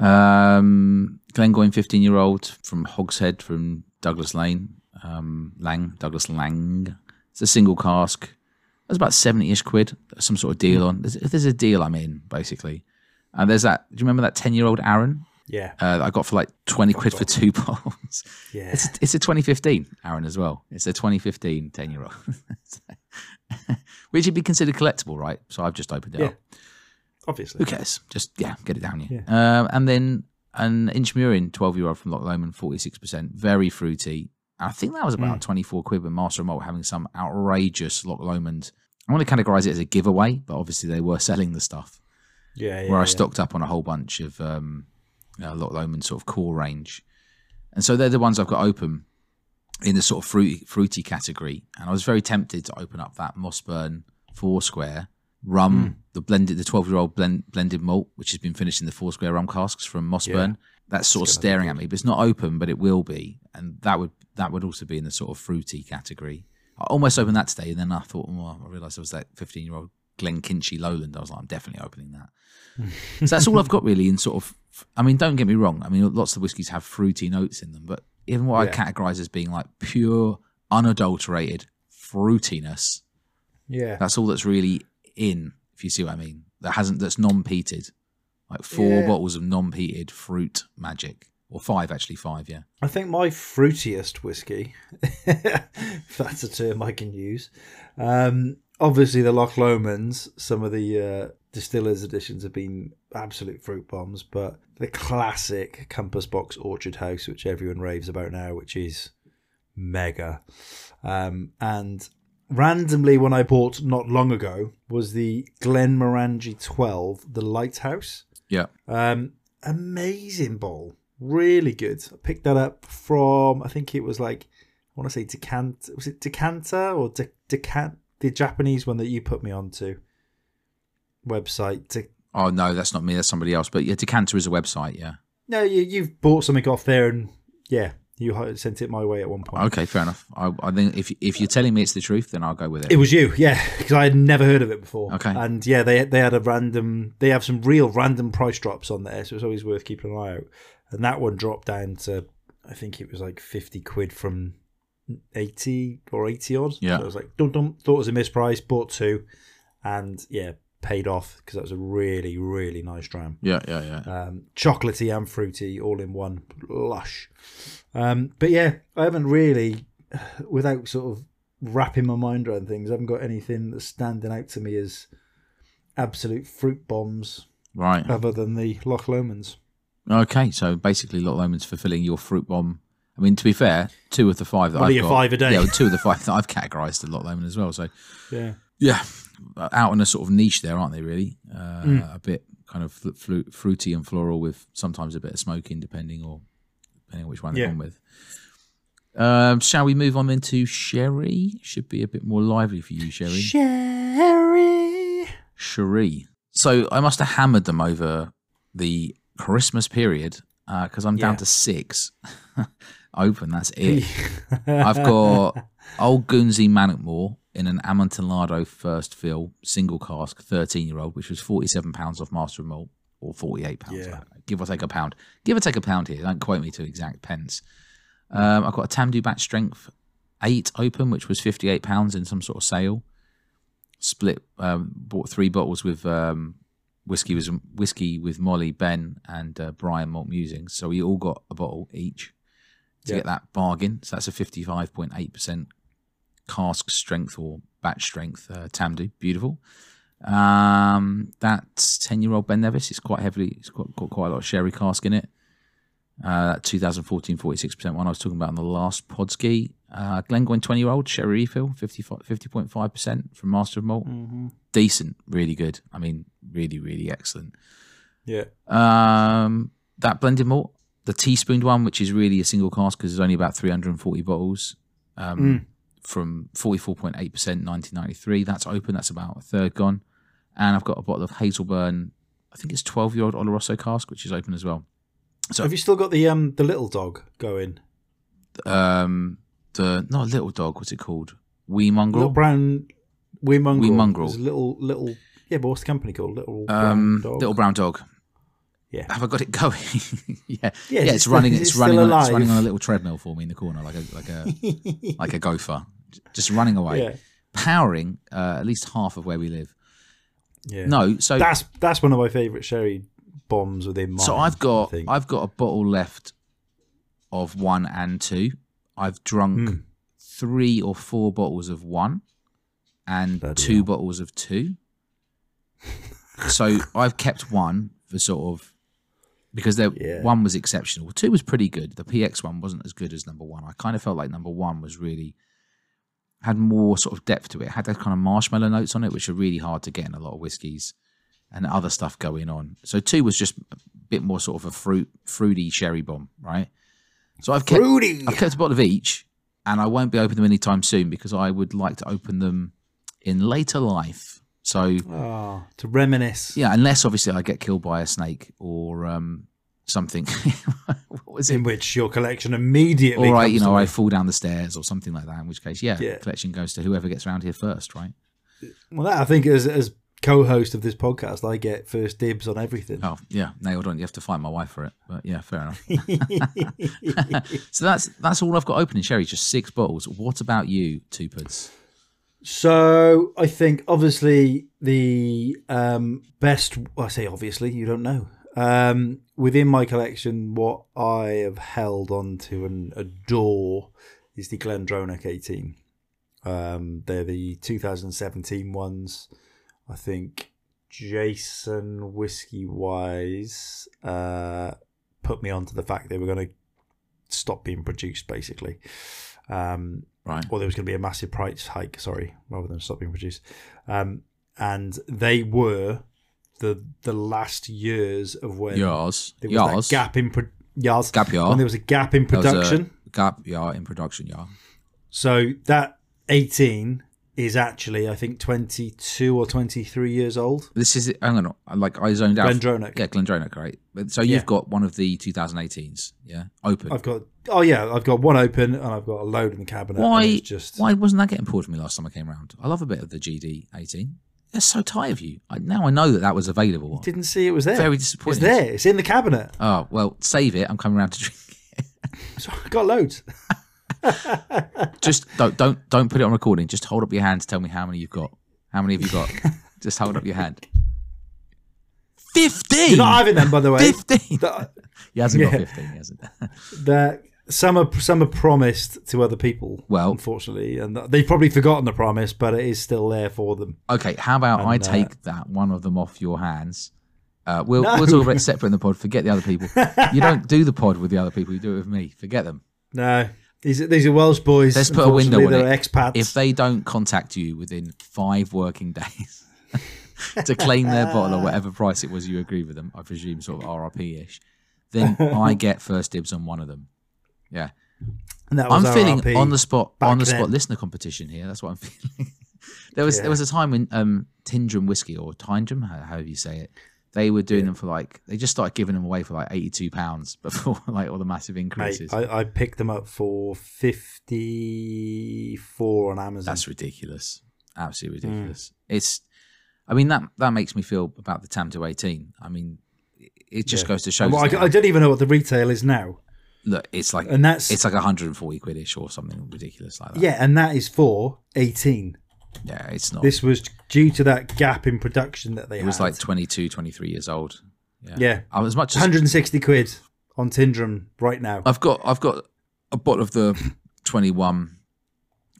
Um, Glengoyne fifteen-year-old from Hogshead, from Douglas Lane, um, Lang, Douglas Lang. It's a single cask. That's about seventy-ish quid. Some sort of deal on. There's, there's a deal I'm in, basically. And there's that. Do you remember that ten-year-old Aaron? Yeah. Uh, that I got for like twenty quid for two bottles. Yeah. It's a, it's a twenty fifteen Aaron as well. It's a twenty fifteen ten-year-old. Which would be considered collectible, right? So I've just opened it yeah. up. Obviously. Who cares? Just, yeah, get it down here. Yeah. Um, and then an Inchmurin twelve-year-old from Loch Lomond, forty-six percent. Very fruity. I think that was about mm. twenty-four quid with Master and Malt having some outrageous Loch Lomond. I want to categorise it as a giveaway, but obviously they were selling the stuff. Yeah, yeah. Where I yeah. stocked up on a whole bunch of um, uh, Loch Lomond sort of core range. And so they're the ones I've got open in the sort of fruity, fruity category. And I was very tempted to open up that Mossburn Foursquare rum, mm. the blended, the twelve-year-old blend, blended malt, which has been finished in the Foursquare rum casks from Mossburn. Yeah. That's sort it's of staring at me, but it's not open, but it will be. And that would that would also be in the sort of fruity category. I almost opened that today, and then I thought, oh, I realised it was that fifteen-year-old Glenkinchie Lowland. I was like, I'm definitely opening that. So that's all I've got really in sort of, I mean, don't get me wrong. I mean, lots of whiskies have fruity notes in them, but even what yeah. I categorise as being like pure, unadulterated fruitiness. Yeah. That's all that's really in, if you see what I mean. That hasn't, that's non-peated. Like four yeah. bottles of non-peated fruit magic. Or five, actually, five, yeah. I think my fruitiest whiskey, if that's a term I can use, um, obviously the Loch Lomond's, some of the uh, distillers' editions have been absolute fruit bombs, but the classic Compass Box Orchard House, which everyone raves about now, which is mega. Um, and randomly one I bought not long ago was the Glen Moray twelve, the Lighthouse. Yeah. Um, amazing bottle. Really good. I picked that up from, I think it was like, I want to say Decanter. Was it Decanter or De- Decant? The Japanese one that you put me onto? Website. De- oh, no, that's not me. That's somebody else. But yeah, Decanter is a website, yeah. No, you, you've bought something off there and yeah, you sent it my way at one point. Okay, fair enough. I, I think if, if you're telling me it's the truth, then I'll go with it. It was you, yeah, because I had never heard of it before. Okay. And yeah, they they had a random, they have some real random price drops on there, so it's always worth keeping an eye out. And that one dropped down to, I think it was like fifty quid from eighty or eighty odd. Yeah. So I was like, dum dum, thought it was a misprice, bought two, and yeah, paid off because that was a really, really nice dram. Yeah, yeah, yeah. Um, chocolatey and fruity all in one, lush. Um, but yeah, I haven't really, without sort of wrapping my mind around things, I haven't got anything that's standing out to me as absolute fruit bombs. Right. Other than the Loch Lomond's. Okay, so basically Loch Lomond's fulfilling your fruit bomb. I mean, to be fair, two of the five that Probably I've got. Five a day. Yeah, two of the five that I've categorised at Loch Lomond as well. So, yeah, yeah, out in a sort of niche there, aren't they? Really, uh, mm. a bit kind of flu- fruity and floral with sometimes a bit of smoking, depending or depending on which one yeah. they're on with. Um, shall we move on then to sherry? Should be a bit more lively for you, sherry. Sherry. Sherry. So I must have hammered them over the Christmas period because uh, I'm down yeah. to six open. That's it. I've got Old Guernsey Manicmore in an Amontillado first fill single cask thirteen year old, which was forty-seven pounds off Master and Malt, or forty-eight pounds, yeah. give or take a pound give or take a pound here, don't quote me to exact pence. um, I've got a Tamdhu batch strength eight open, which was fifty-eight pounds in some sort of sale split. Um, bought three bottles with um Whiskey was whiskey with Molly, Ben, and uh, Brian Malt Musings. So we all got a bottle each to yeah. get that bargain. So that's a fifty-five point eight percent cask strength or batch strength uh, Tamdhu. Beautiful. Um, that ten-year-old Ben Nevis is quite heavily. It's got, got quite a lot of sherry cask in it. Uh, that twenty fourteen forty-six percent one I was talking about on the last Podski. Uh, Glengoyne twenty-year-old sherry refill fifty point five percent from Master of Malt. Mm-hmm. Decent, really good. I mean, really, really excellent. Yeah. Um, that blended malt, the teaspooned one, which is really a single cask because there's only about three hundred forty bottles, um, mm. from forty-four point eight percent nineteen ninety-three. That's open. That's about a third gone. And I've got a bottle of Hazelburn. I think it's twelve-year-old Oloroso cask, which is open as well. So have you still got the um the little dog going? Um. The not a little dog. What's it called? Wee Mongrel. Little brown. Wee Mongrel. Wee Mongrel. Little little. Yeah, but what's the company called? Little brown um, dog. Little brown dog. Yeah. Have I got it going? yeah. yeah. Yeah, it's, it's running it's, it's running on, it's running on a little treadmill for me in the corner, like a like a like a gopher. Just running away. Yeah. Powering uh, at least half of where we live. Yeah. No, so that's that's one of my favourite sherry bombs within mine. So I've got I've got a bottle left of one and two. I've drunk mm. three or four bottles of one and Bloody two hell. bottles of two. So I've kept one for sort of because there yeah. one was exceptional. Two was pretty good. The P X one wasn't as good as number one. I kind of felt like number one was really had more sort of depth to it. It had that kind of marshmallow notes on it, which are really hard to get in a lot of whiskies and other stuff going on. So two was just a bit more sort of a fruit fruity sherry bomb, right? So I've kept fruity. I've kept a bottle of each, and I won't be opening them anytime soon because I would like to open them in later life. So oh, to reminisce. Yeah, unless obviously I get killed by a snake or um something. What was it? In which your collection immediately Or I, you know, away. I fall down the stairs or something like that, in which case, yeah, yeah. collection goes to whoever gets around here first, right? Well, that I think as as co-host of this podcast, I get first dibs on everything. Oh, yeah, nailed on. You have to fight my wife for it. But yeah, fair enough. So that's that's all I've got open in sherry, just six bottles. What about you, Tupads? So I think obviously the um, best, well, I say obviously, you don't know. Um, within my collection, what I have held on to and adore is the Glendronach eighteen. Um, they're the two thousand seventeen ones. I think Jason Whiskey Wise uh, put me onto the fact they were going to stop being produced, basically. Um, right. Or there was going to be a massive price hike, sorry, rather than stop being produced. Um, and they were the the last years of when yours, there was yours. that gap in pro- yours, gap year. When there was a gap in production. Gap year in production, yeah. So that eighteen is actually, I think, twenty-two or twenty-three years old. This is, hang on, like I zoned out. Glendronach. Yeah, Glendronach, right. So you've yeah. got one of the twenty eighteens, yeah, open. I've got, oh yeah, I've got one open and I've got a load in the cabinet. Why, and just... why wasn't that getting poured for me last time I came around? I love a bit of the G D eighteen. That's so tight of you. I, now I know that that was available. You didn't see it was there. Very disappointing. It's there, it's in the cabinet. Oh, well, save it. I'm coming around to drink it. So I've got loads. Just don't don't don't put it on recording. Just hold up your hand to tell me how many you've got. How many have you got? Just hold up your hand. Fifteen. You're not having them, by the way. Fifteen. The, he hasn't yeah. got fifteen. He hasn't. The, some are some are promised to other people. Well, unfortunately, and they've probably forgotten the promise, but it is still there for them. Okay. How about and, I take uh, that one of them off your hands? Uh, we'll no. we'll talk about it separate in the pod. Forget the other people. You don't do the pod with the other people. You do it with me. Forget them. No. These are, these are Welsh boys. Let's put a window on it. Expats. If they don't contact you within five working days to claim their bottle or whatever price it was you agree with them, I presume sort of R R P-ish, then I get first dibs on one of them. Yeah. And that was I'm feeling R R P on the spot, on the spot listener competition here. That's what I'm feeling. there was yeah. there was a time when um, Tindrum Whiskey or Tindrum, however you say it, they were doing yeah. them for like, they just started giving them away for like eighty-two pounds before like all the massive increases. Mate, I, I picked them up for fifty-four on Amazon. That's ridiculous. Absolutely ridiculous. Mm. It's, I mean, that that makes me feel about the Tamdhu eighteen. I mean, it just yeah. goes to show. Well, I, I don't even know what the retail is now. Look, it's like, and that's, it's like one hundred forty quid-ish or something ridiculous like that. Yeah, and that is for eighteen. Yeah, it's not. This was due to that gap in production that they had. It was had. like twenty-two, twenty-three years old. Yeah. yeah. I was much as one hundred sixty quid on Tindrum right now. I've got I've got a bottle of the twenty-one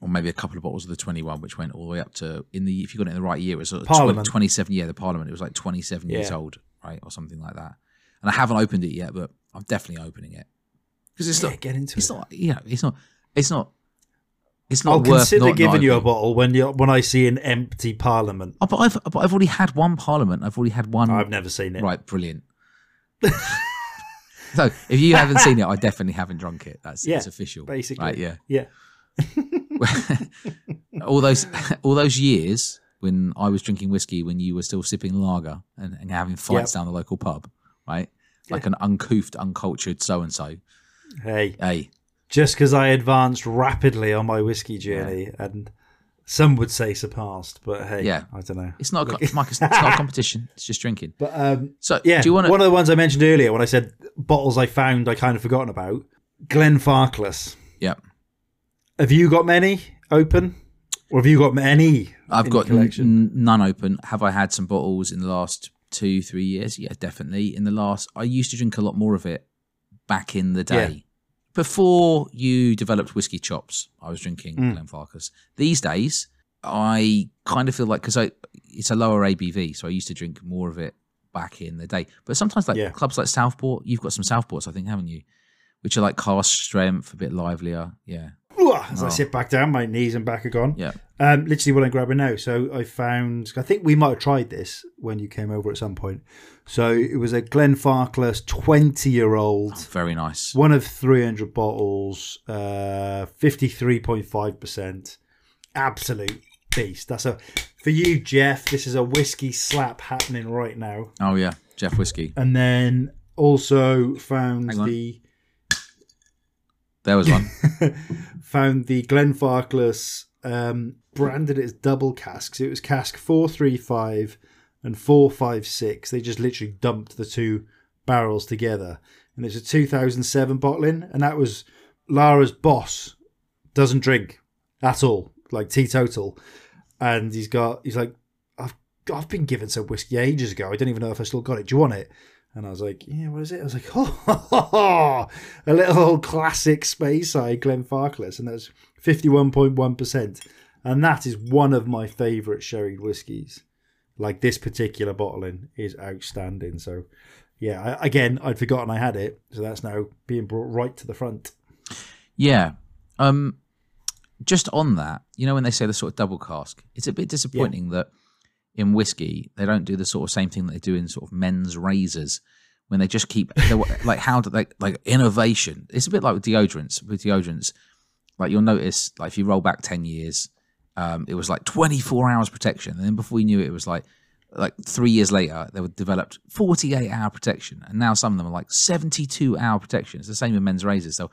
or maybe a couple of bottles of the twenty-one which went all the way up to in the if you got it in the right year it was Parliament. twenty-seven yeah, the Parliament it was like twenty-seven yeah. years old, right? Or something like that. And I haven't opened it yet, but I'm definitely opening it. Cuz it's yeah, not get into it's it. not you know, it's not it's not It's not I'll worth consider not giving not you a bottle when you when I see an empty Parliament. Oh, but I've but I've already had one Parliament. I've already had one. I've never seen it. Right, brilliant. So if you haven't seen it, I definitely haven't drunk it. That's yeah, it's official, basically. Right, yeah, yeah. all those all those years when I was drinking whiskey, when you were still sipping lager and, and having fights yep. down the local pub, right? Like yeah. an uncouthed, uncultured so and so. Hey, hey. Just because I advanced rapidly on my whiskey journey yeah. and Some would say surpassed, but hey, yeah. I don't know. It's not, a, Mike, it's not a competition. It's just drinking. But um, so, yeah, do you wanna... one of the ones I mentioned earlier when I said bottles I found I kind of forgotten about, Glenfarclas. Yeah. Have you got many open? Or have you got many? I've in got the collection? N- none open. Have I had some bottles in the last two, three years? Yeah, definitely. In the last, I used to drink a lot more of it back in the day. Yeah. Before you developed whiskey chops, I was drinking mm. Glenfarclas. These days, I kind of feel like, because I it's a lower A B V, so I used to drink more of it back in the day. But sometimes, like yeah. clubs like Southport, you've got some Southports, I think, haven't you? Which are like cast strength, a bit livelier. Yeah. As oh. I sit back down, my knees and back are gone. Yeah. Um, literally what I'm grabbing now. So I found, I think we might have tried this when you came over at some point. So it was a Glenfarclas twenty-year-old. Oh, very nice. One of three hundred bottles, uh, fifty-three point five percent. Absolute beast. That's a for you, Jeff, this is a whiskey slap happening right now. Oh, yeah. Jeff Whiskey. And then also found the... There was one. Found the Glenfarclas, um, branded it as double casks. It was cask four three five and four five six. They just literally dumped the two barrels together. And it's a two thousand seven bottling. And that was Lara's boss doesn't drink at all, like teetotal. And he's got, he's like, I've, I've been given some whiskey ages ago. I don't even know if I still got it. Do you want it? And I was like, yeah, what is it? I was like, oh, ho, ho, ho. A little old classic Speyside Glenfarclas. And that's fifty-one point one percent. And that is one of my favourite sherry whiskies. Like this particular bottling is outstanding. So, yeah, I, again, I'd forgotten I had it. So that's now being brought right to the front. Yeah. Um, just on that, you know, when they say the sort of double cask, it's a bit disappointing yeah. that in whiskey, they don't do the sort of same thing that they do in sort of men's razors when they just keep like how do they like innovation? It's a bit like with deodorants. With deodorants, like you'll notice, like if you roll back ten years, um, it was like twenty-four hours protection, and then before you knew it, it was like like three years later they were developed forty-eight hour protection, and now some of them are like seventy-two hour protection. It's the same with men's razors. So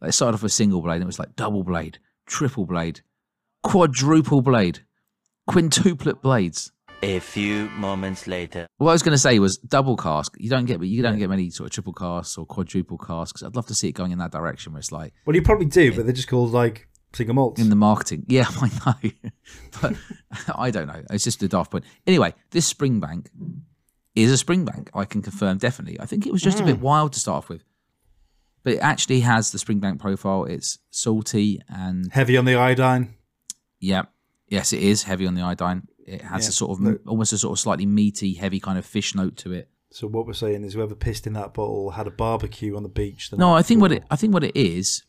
like, they started off with single blade, and it was like double blade, triple blade, quadruple blade, quintuplet blades. A few moments later. What I was going to say was double cask. You don't get, but you don't get many sort of triple casks or quadruple casks. I'd love to see it going in that direction where it's like. Well, you probably do, it, but they're just called like single malts in the marketing. Yeah, I know, but I don't know. It's just a daft point. Anyway, this Springbank is a Springbank. I can confirm definitely. I think it was just mm. a bit wild to start off with, but it actually has the Springbank profile. It's salty and heavy on the iodine. Yeah. Yes, it is heavy on the iodine. It has yeah, a sort of no. almost a sort of slightly meaty, heavy kind of fish note to it. So what we're saying is, whoever pissed in that bottle had a barbecue on the beach. The no, I think before. what it I think what it is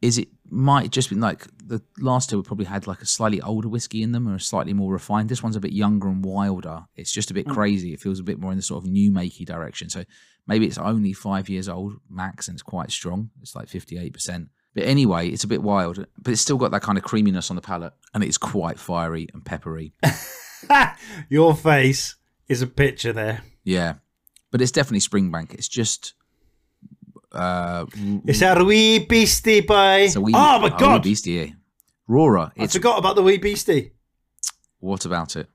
is it might just be like the last two probably had like a slightly older whiskey in them or a slightly more refined. This one's a bit younger and wilder. It's just a bit mm. crazy. It feels a bit more in the sort of new makey direction. So maybe it's only five years old max and it's quite strong. It's like fifty-eight percent. But anyway, it's a bit wild, but it's still got that kind of creaminess on the palate, and it's quite fiery and peppery. Your face is a picture there. Yeah, but it's definitely Springbank. It's just... Uh, it's a wee beastie, boy. Wee, oh, my God. Wee beastie, eh? Rora. I forgot about the wee beastie. What about it?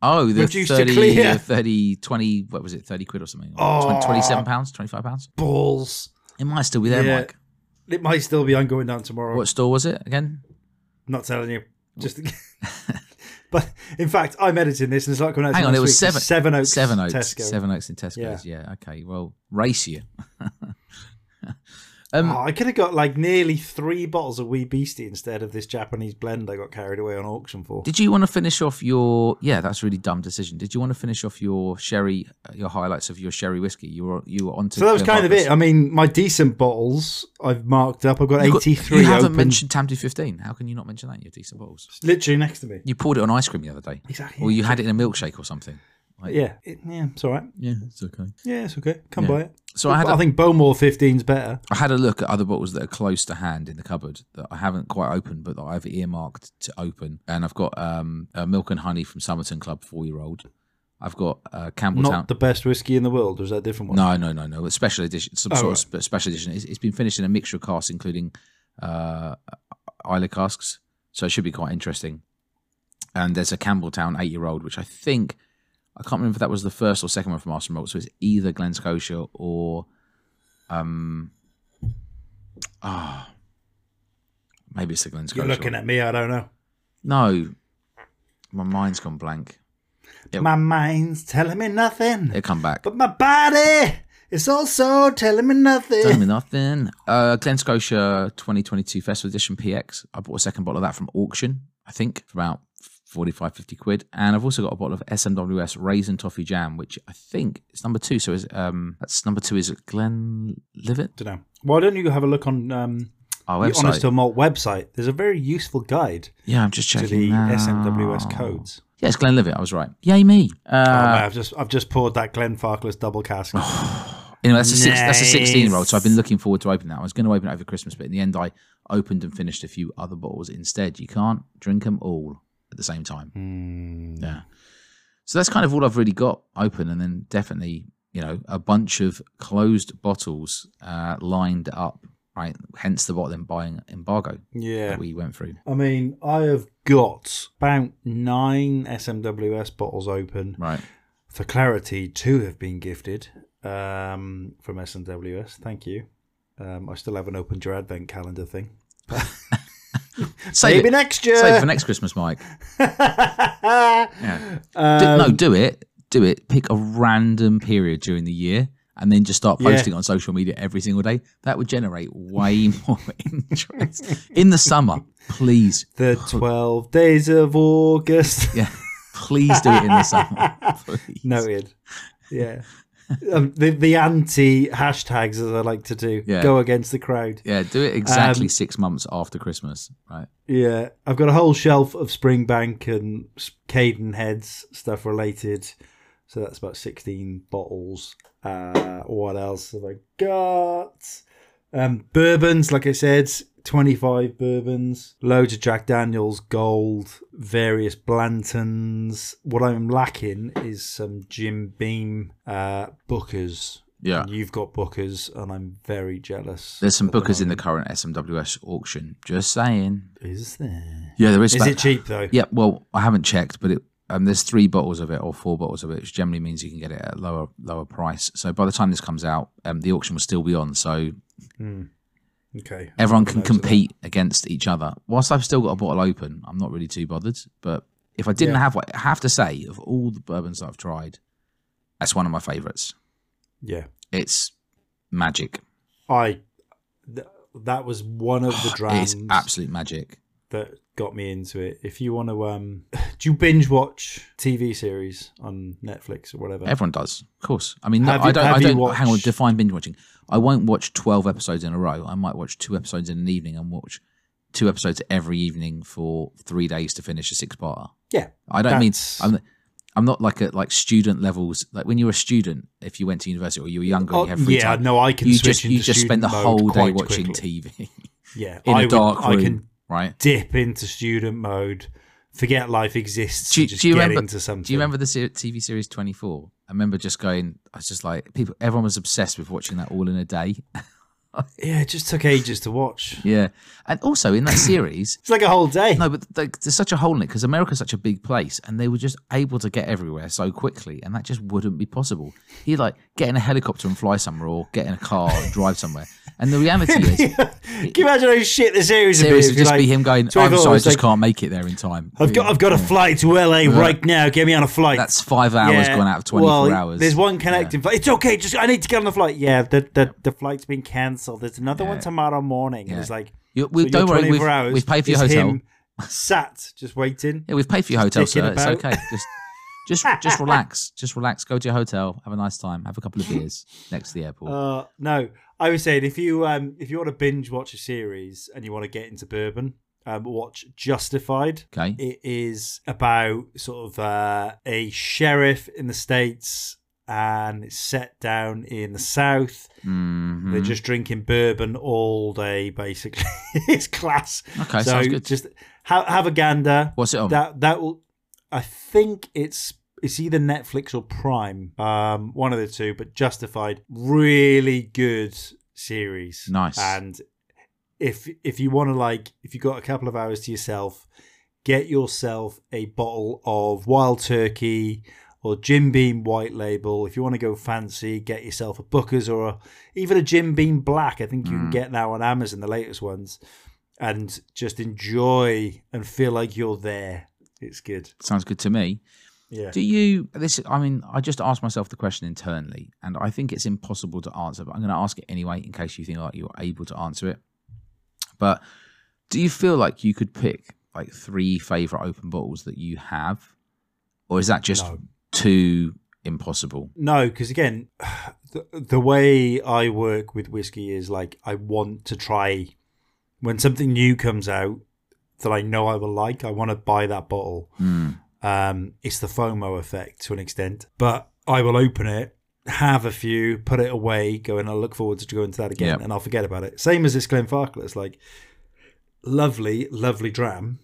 Oh, the thirty, thirty, twenty, what was it, thirty quid or something? Oh, twenty-seven pounds, twenty-five pounds? Balls. It might still be there, yeah. Mike. It might still be. I'm going down tomorrow. What store was it again? I'm not telling you. Just, but in fact, I'm editing this, and it's like going out. Hang on, it was seven, seven Oaks, seven Oaks, Tesco. seven Oaks in Tesco's. Yeah. yeah. Okay. Well, race you. um, oh, I could have got like nearly three bottles of Wee Beastie instead of this Japanese blend I got carried away on auction for. Did you want to finish off your? Yeah, that's a really dumb decision. Did you want to finish off your sherry? Your highlights of your sherry whiskey. You were you were onto. So that was kind of it. I mean, my decent bottles I've marked up. I've got eighty-three. You haven't open. mentioned Tamdhu fifteen. How can you not mention that in your decent bottles? It's literally next to me. You poured it on ice cream the other day. Exactly. Or you had it in a milkshake or something. Like, yeah, it, yeah, it's all right. Yeah, it's okay. Yeah, it's okay. Come yeah. buy it. So I had. A, I think Bowmore fifteen's better. I had a look at other bottles that are close to hand in the cupboard that I haven't quite opened, but that I've earmarked to open. And I've got um, a milk and honey from Summerton Club, four-year-old. I've got uh, Campbelltown. Not the best whiskey in the world, or is that a different one? No, no, no, no. It's special edition. Some oh, sort right. of sp- special edition. It's, it's been finished in a mixture of casks, including uh, Islay casks. So it should be quite interesting. And there's a Campbelltown eight-year-old, which I think, I can't remember if that was the first or second one from Arsenal Malt. So it's either Glen Scotia or um, oh, maybe it's the Glen Scotia. You're looking at me, I don't know. No, my mind's gone blank. It, my mind's telling me nothing. It'll come back. But my body is also telling me nothing. Telling me nothing. Uh, Glen Scotia twenty twenty-two Festival Edition P X. I bought a second bottle of that from auction, I think, for about forty-five, fifty quid. And I've also got a bottle of S M W S Raisin Toffee Jam, which I think is number two. So is, um, that's number two. Is it Glenlivet? Don't know. Why don't you have a look on um, our the Honest to Malt website? There's a very useful guide. Yeah, I'm just checking to the now. S M W S codes. Yeah, it's Glenlivet. I was right. Yay me! Uh, oh, mate, I've just I've just poured that Glenfarclas double cask. Anyway, that's a nice. six, that's a sixteen year old. So I've been looking forward to opening that. I was going to open it over Christmas, but in the end, I opened and finished a few other bottles instead. You can't drink them all at the same time. Mm. Yeah. So that's kind of all I've really got open, and then definitely, you know, a bunch of closed bottles uh, lined up. Right, hence the bottle buying embargo. Yeah, that we went through. I mean, I have got about nine S M W S bottles open. Right. For clarity, two have been gifted um, from S M W S. Thank you. Um, I still haven't opened your advent calendar thing. Save Maybe it. next year. Save it for next Christmas, Mike. Yeah. um, do, no, do it. Do it. Pick a random period during the year. And then just start posting yeah. on social media every single day. That would generate way more interest. In the summer, please. The twelve days of August. Yeah, please do it in the summer. Please. Noted. Yeah. Um, the the anti-hashtags, as I like to do, yeah. go against the crowd. Yeah, do it exactly um, six months after Christmas, right? Yeah. I've got a whole shelf of Springbank and Cadenheads stuff related. So that's about sixteen bottles. Uh, what else have I got? Um, bourbons, like I said, twenty-five bourbons, loads of Jack Daniels, gold, various Blantons. What I'm lacking is some Jim Beam uh, Bookers. Yeah, and you've got Bookers, and I'm very jealous. There's some Bookers in the current S M W S auction. Just saying. Is there? Yeah, there is. Is it cheap though? Yeah. Well, I haven't checked, but it. Um, there's three bottles of it or four bottles of it, which generally means you can get it at a lower, lower price. So by the time this comes out, um, the auction will still be on. So mm. okay, everyone can compete against each other. Whilst I've still got a bottle open, I'm not really too bothered. But if I didn't yeah. have what I have to say, of all the bourbons that I've tried, that's one of my favourites. Yeah. It's magic. I th That was one of the drams. It's absolute magic. That got me into it. If you want to, um, do you binge watch T V series on Netflix or whatever? Everyone does, of course. I mean, no, you, I don't, I don't, watched... hang on, define binge watching. I won't watch twelve episodes in a row. I might watch two episodes in an evening and watch two episodes every evening for three days to finish a six-parter. Yeah. I don't that's... mean, I'm, I'm not like at like student levels. Like when you were a student, if you went to university or you were younger, oh, you have free yeah, time. Yeah, no, I can you switch just, into You just spend the whole day watching quickly. T V. Yeah. In I a dark would, room. I can Right. Dip into student mode, forget life exists, do you, and just do you get remember, into something. Do you remember the T V series twenty-four? I remember just going, I was just like, people, everyone was obsessed with watching that all in a day. Yeah, it just took ages to watch. Yeah. And also in that series. It's like a whole day. No, but they, there's such a hole in it because America's such a big place and they were just able to get everywhere so quickly and that just wouldn't be possible. You'd like get in a helicopter and fly somewhere or get in a car and drive somewhere. And the reality is, yeah. Can you imagine how shit the series, series would be? Just like, be him going, oh, I'm sorry, I just like, can't make it there in time. I've got, I've got to fly to L A yeah. right now. Get me on a flight. That's five hours yeah. gone out of twenty-four well, hours. There's one connecting yeah. flight. It's okay. Just I need to get on the flight. Yeah, the the, the flight's been cancelled. There's another yeah. one tomorrow morning. Yeah. It's like you, we, so don't worry. We've, hours, we've paid for your hotel. Him sat just waiting. Yeah, we've paid for your hotel, sir. About. It's okay. Just Just just relax. Just relax. Go to your hotel. Have a nice time. Have a couple of beers next to the airport. Uh, no, I was saying if you um, if you want to binge watch a series and you want to get into bourbon, um, watch Justified. Okay, it is about sort of uh, a sheriff in the States and it's set down in the South. Mm-hmm. They're just drinking bourbon all day, basically. It's class. Okay, so sounds good. Just ha have a gander. What's it on? That that will. I think it's it's either Netflix or Prime, um, one of the two. But Justified, really good series. Nice, and if if you want to, like, if you've got a couple of hours to yourself, get yourself a bottle of Wild Turkey or Jim Beam White Label. If you want to go fancy, get yourself a Booker's or a, even a Jim Beam Black. I think you mm. can get now on Amazon, the latest ones, and just enjoy and feel like you're there. It's good. Sounds good to me. Yeah. Do you, this, I mean, I just asked myself the question internally, and I think it's impossible to answer, but I'm going to ask it anyway in case you think like you're able to answer it. But do you feel like you could pick like three favourite open bottles that you have, or is that just... No. Too impossible? No, because again, the, the way I work with whiskey is like, I want to try when something new comes out that I know I will like, I want to buy that bottle. Mm. Um, it's the FOMO effect to an extent, but I will open it, have a few, put it away, go and I'll look forward to going to that again, yep. and I'll forget about it. Same as this Glenfarclas. It's like lovely, lovely dram.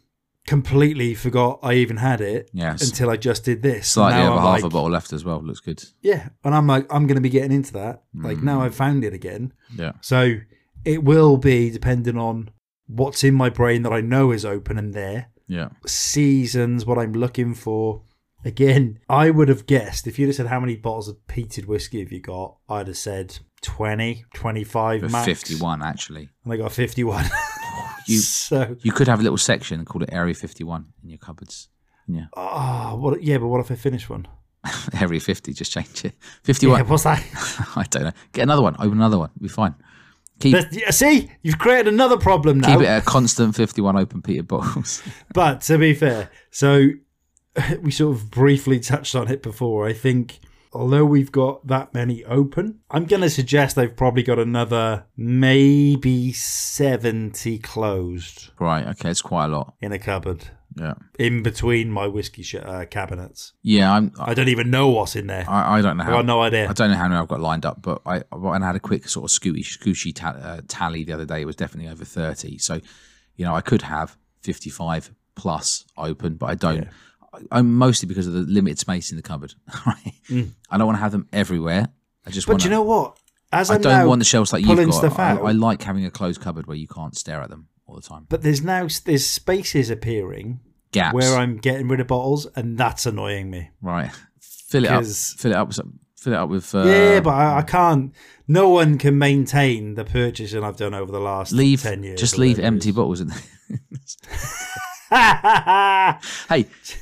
Completely forgot I even had it yes. until I just did this. Slightly over half like, a bottle left as well. Looks good. Yeah. And I'm like, I'm going to be getting into that. Mm. Like now I've found it again. Yeah. So it will be depending on what's in my brain that I know is open and there. Yeah. Seasons, what I'm looking for. Again, I would have guessed if you'd have said how many bottles of peated whiskey have you got, I'd have said twenty, twenty-five but max. fifty-one actually. And I got fifty-one. You, so, you could have a little section and call it Area fifty-one in your cupboards. Yeah. Oh, what, yeah, but what if I finish one? Area fifty, just change it. fifty-one. Yeah, what's that? I don't know. Get another one. Open another one. It'll be fine. Keep, see, you've created another problem now. Keep it a constant fifty-one open Peter bottles. But to be fair, so we sort of briefly touched on it before. I think although we've got that many open, I'm going to suggest they've probably got another maybe seventy closed. Right, okay, it's quite a lot. In a cupboard. Yeah. In between my whiskey sh- uh, cabinets. Yeah. I'm, I, I don't even know what's in there. I, I don't know. I've got no idea. I don't know how many I've got lined up, but I, I had a quick sort of scooty, scoochy ta- uh, tally the other day. It was definitely over thirty. So, you know, I could have fifty-five plus open, but I don't. Yeah. I'm mostly because of the limited space in the cupboard. mm. I don't want to have them everywhere. I just. But want to, you know what? As I I'm don't want the shelves like you've got. I, I like having a closed cupboard where you can't stare at them all the time. But there's now there's spaces appearing, gaps where I'm getting rid of bottles, and that's annoying me. Right, fill it up. Fill it up. Fill it up with. Uh, yeah, but I, I can't. No one can maintain the purchasing I've done over the last leave, ten years. Just leave empty bottles in there. Hey,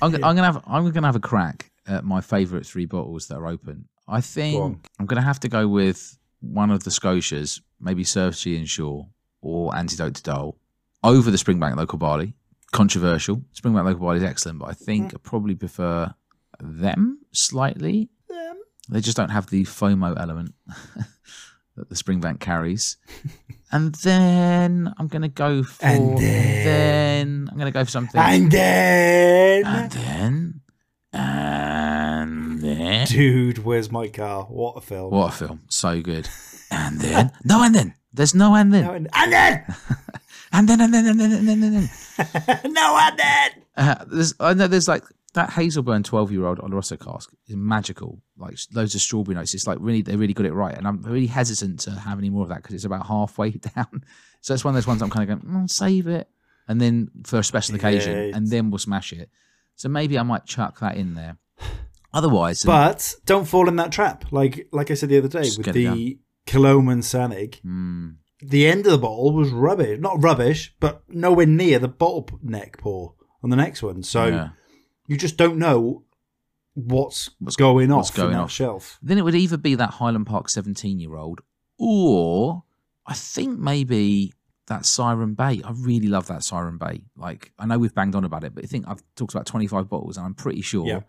I'm, I'm gonna have I'm gonna have a crack at my favourite three bottles that are open. I think Go I'm gonna have to go with one of the Scotias, maybe Surfsea and Shore or Antidote to Dole, over the Springbank Local Barley. Controversial. Springbank Local Barley is excellent, but I think mm. I probably prefer them slightly. Them. They just don't have the FOMO element that the Springbank carries. And then I'm going to go for... And then... then I'm going to go for something. And then... And then... And then... Dude, where's my car? What a film. What a film. So good. And then... no, and then. There's no and then. No, and, and then! And then, and then, and then, and then, and then. No, and then! Uh, there's, I know there's like... That Hazelburn twelve-year-old Oloroso cask is magical. Like loads of strawberry notes. It's like really, they really got it right. And I'm really hesitant to have any more of that because it's about halfway down. So it's one of those ones I'm kind of going, mm, save it. And then for a special occasion, yeah, and then we'll smash it. So maybe I might chuck that in there. Otherwise. But and, don't fall in that trap. Like like I said the other day with the Killoman Sanig, mm. the end of the bottle was rubbish. Not rubbish, but nowhere near the bottle neck pour on the next one. So. Yeah. You just don't know what's, what's going what's off going in that off. Shelf. Then it would either be that Highland Park seventeen-year-old or I think maybe that Siren Bay. I really love that Siren Bay. Like, I know we've banged on about it, but I think I've talked about twenty-five bottles and I'm pretty sure yeah.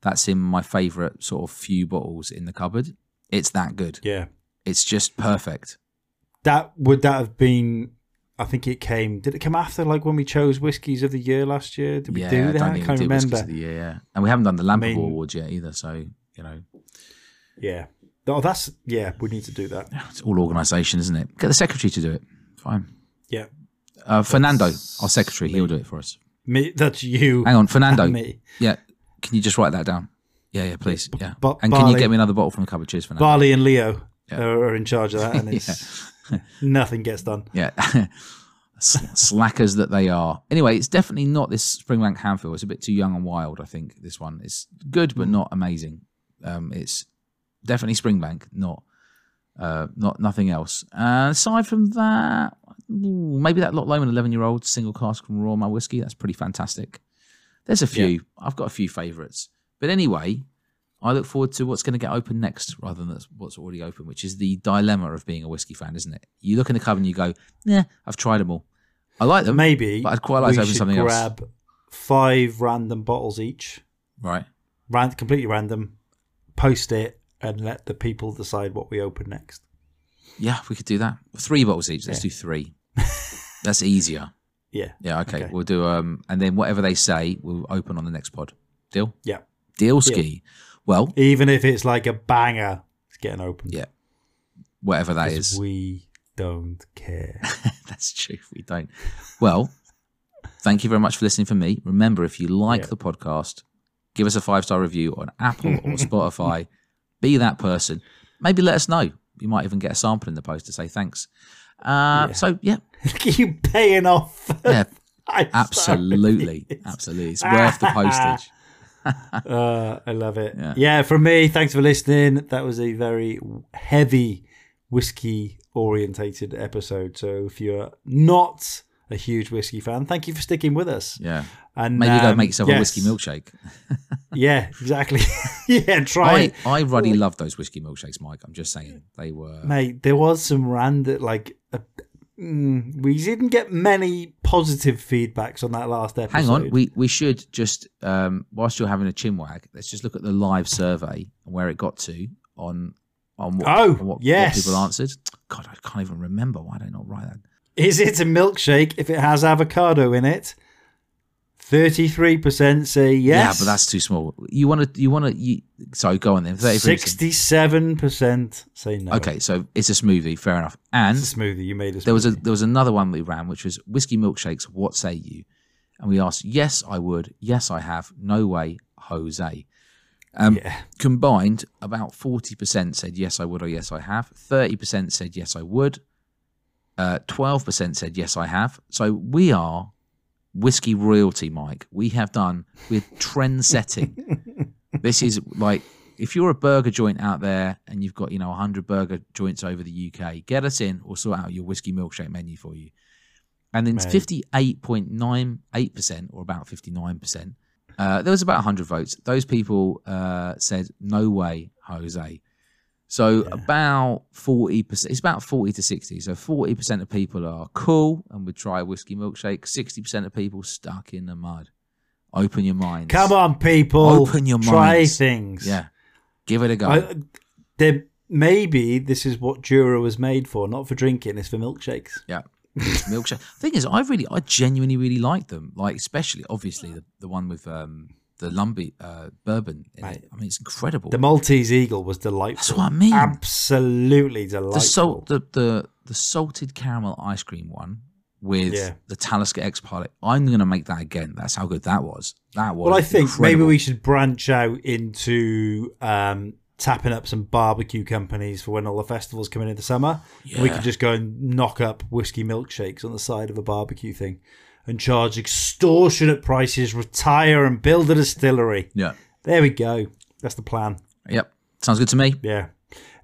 that's in my favourite sort of few bottles in the cupboard. It's that good. Yeah. It's just perfect. That would that have been... I think it came... Did it come after, like, when we chose Whiskies of the Year last year? Did we yeah, do that? I, don't even I can't do remember. Whiskies of the Year, yeah. And we haven't done the Lamper I mean, Awards yet either, so, you know. Yeah. Oh, that's... Yeah, we need to do that. It's all organisation, isn't it? Get the secretary to do it. Fine. Yeah. Uh, Fernando, our secretary, me. He'll do it for us. Me? That's you. Hang on, Fernando. Me. Yeah. Can you just write that down? Yeah, yeah, please. B- yeah. B- and Barley. Can you get me another bottle from the cupboard? Cheers, Fernando. Barley and Leo yeah. are in charge of that, and it's... yeah. Nothing gets done. Yeah. slackers that they are. Anyway, it's definitely not this Springbank Hamfield. It's a bit too young and wild, I think, this one. It's good, but not amazing. Um, it's definitely Springbank, not uh, not nothing else. Uh, aside from that, ooh, maybe that Loch Lomond eleven-year-old single cask from Raw Malt Whiskey. That's pretty fantastic. There's a few. Yeah. I've got a few favourites. But anyway, I look forward to what's going to get open next rather than what's already open, which is the dilemma of being a whiskey fan, isn't it? You look in the cupboard and you go, yeah, I've tried them all. I like them, maybe, but I'd quite like to open something else. We should grab five random bottles each. Right. Rand- completely random. Post it and let the people decide what we open next. Yeah, we could do that. Three bottles each. Let's yeah. do three. That's easier. Yeah. Yeah, okay. okay. We'll do, um, and then whatever they say, we'll open on the next pod. Deal? Yeah. Deal ski. Well. Even if it's like a banger, it's getting open. Yeah. Whatever that is. We don't care. That's true. We don't. Well, thank you very much for listening for me. Remember, if you like yeah. the podcast, give us a five-star review on Apple or Spotify. Be that person. Maybe let us know. You might even get a sample in the post to say thanks. Uh, yeah. So, yeah. Look at you paying off. Yeah, absolutely. Sorry. Absolutely. It's worth the postage. uh, I love it. Yeah. yeah, from me, thanks for listening. That was a very heavy whiskey-orientated episode. So if you're not a huge whiskey fan, thank you for sticking with us. Yeah. And maybe um, go make yourself yes. a whiskey milkshake. Yeah, exactly. Yeah, try I, it. I really well, love those whiskey milkshakes, Mike. I'm just saying. They were... Mate, there was some random, like... A, mm, we didn't get many positive feedbacks on that last episode. Hang on. We we should just, um, whilst you're having a chinwag, let's just look at the live survey and where it got to on, on, what, oh, on what, yes. what people answered. God, I can't even remember. Why did I not write that? Is it a milkshake if it has avocado in it? thirty-three percent say yes. Yeah, but that's too small. You want to, you want to, you, so go on then. thirty-three percent. sixty-seven percent say no. Okay, so it's a smoothie, fair enough. And it's a smoothie, you made a smoothie. There was, a, there was another one we ran, which was whiskey milkshakes, what say you? And we asked, yes, I would. Yes, I have. No way, Jose. Um, yeah. Combined, about forty percent said yes, I would, or yes, I have. thirty percent said yes, I would. Uh, twelve percent said yes, I have. So we are whiskey royalty, Mike. We have done, we're trend setting. This is like, if you're a burger joint out there and you've got, you know, one hundred burger joints over the U K, get us in, or sort out your whiskey milkshake menu for you. And then fifty-eight point nine eight percent, or about fifty-nine percent, uh, there was about one hundred votes. Those people uh, said, no way, Jose. So yeah. about forty percent, it's about forty to sixty. So forty percent of people are cool and would try a whiskey milkshake. sixty percent of people stuck in the mud. Open your minds. Come on, people. Open your minds. Try things. Yeah. Give it a go. I, there, maybe this is what Jura was made for, not for drinking, it's for milkshakes. Yeah. Milkshake. The thing is, I really, I genuinely really like them. Like, especially, obviously, the, the one with... Um, the Lumbee uh, bourbon in Mate, it. I mean, it's incredible. The Maltese Eagle was delightful. That's what I mean. Absolutely delightful. The salt, the the, the salted caramel ice cream one with yeah. the Talisker X-Pilot. I'm going to make that again. That's how good that was. That was Well, I think incredible. Maybe we should branch out into um, tapping up some barbecue companies for when all the festivals come in in the summer. Yeah. We could just go and knock up whiskey milkshakes on the side of a barbecue thing. And charge extortionate prices, retire and build a distillery. Yeah. There we go. That's the plan. Yep. Sounds good to me. Yeah.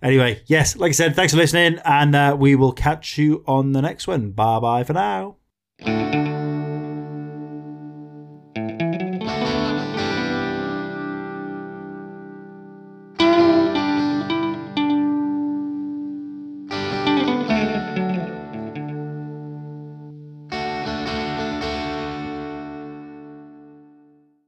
Anyway, yes, like I said, thanks for listening, and uh, we will catch you on the next one. Bye-bye for now.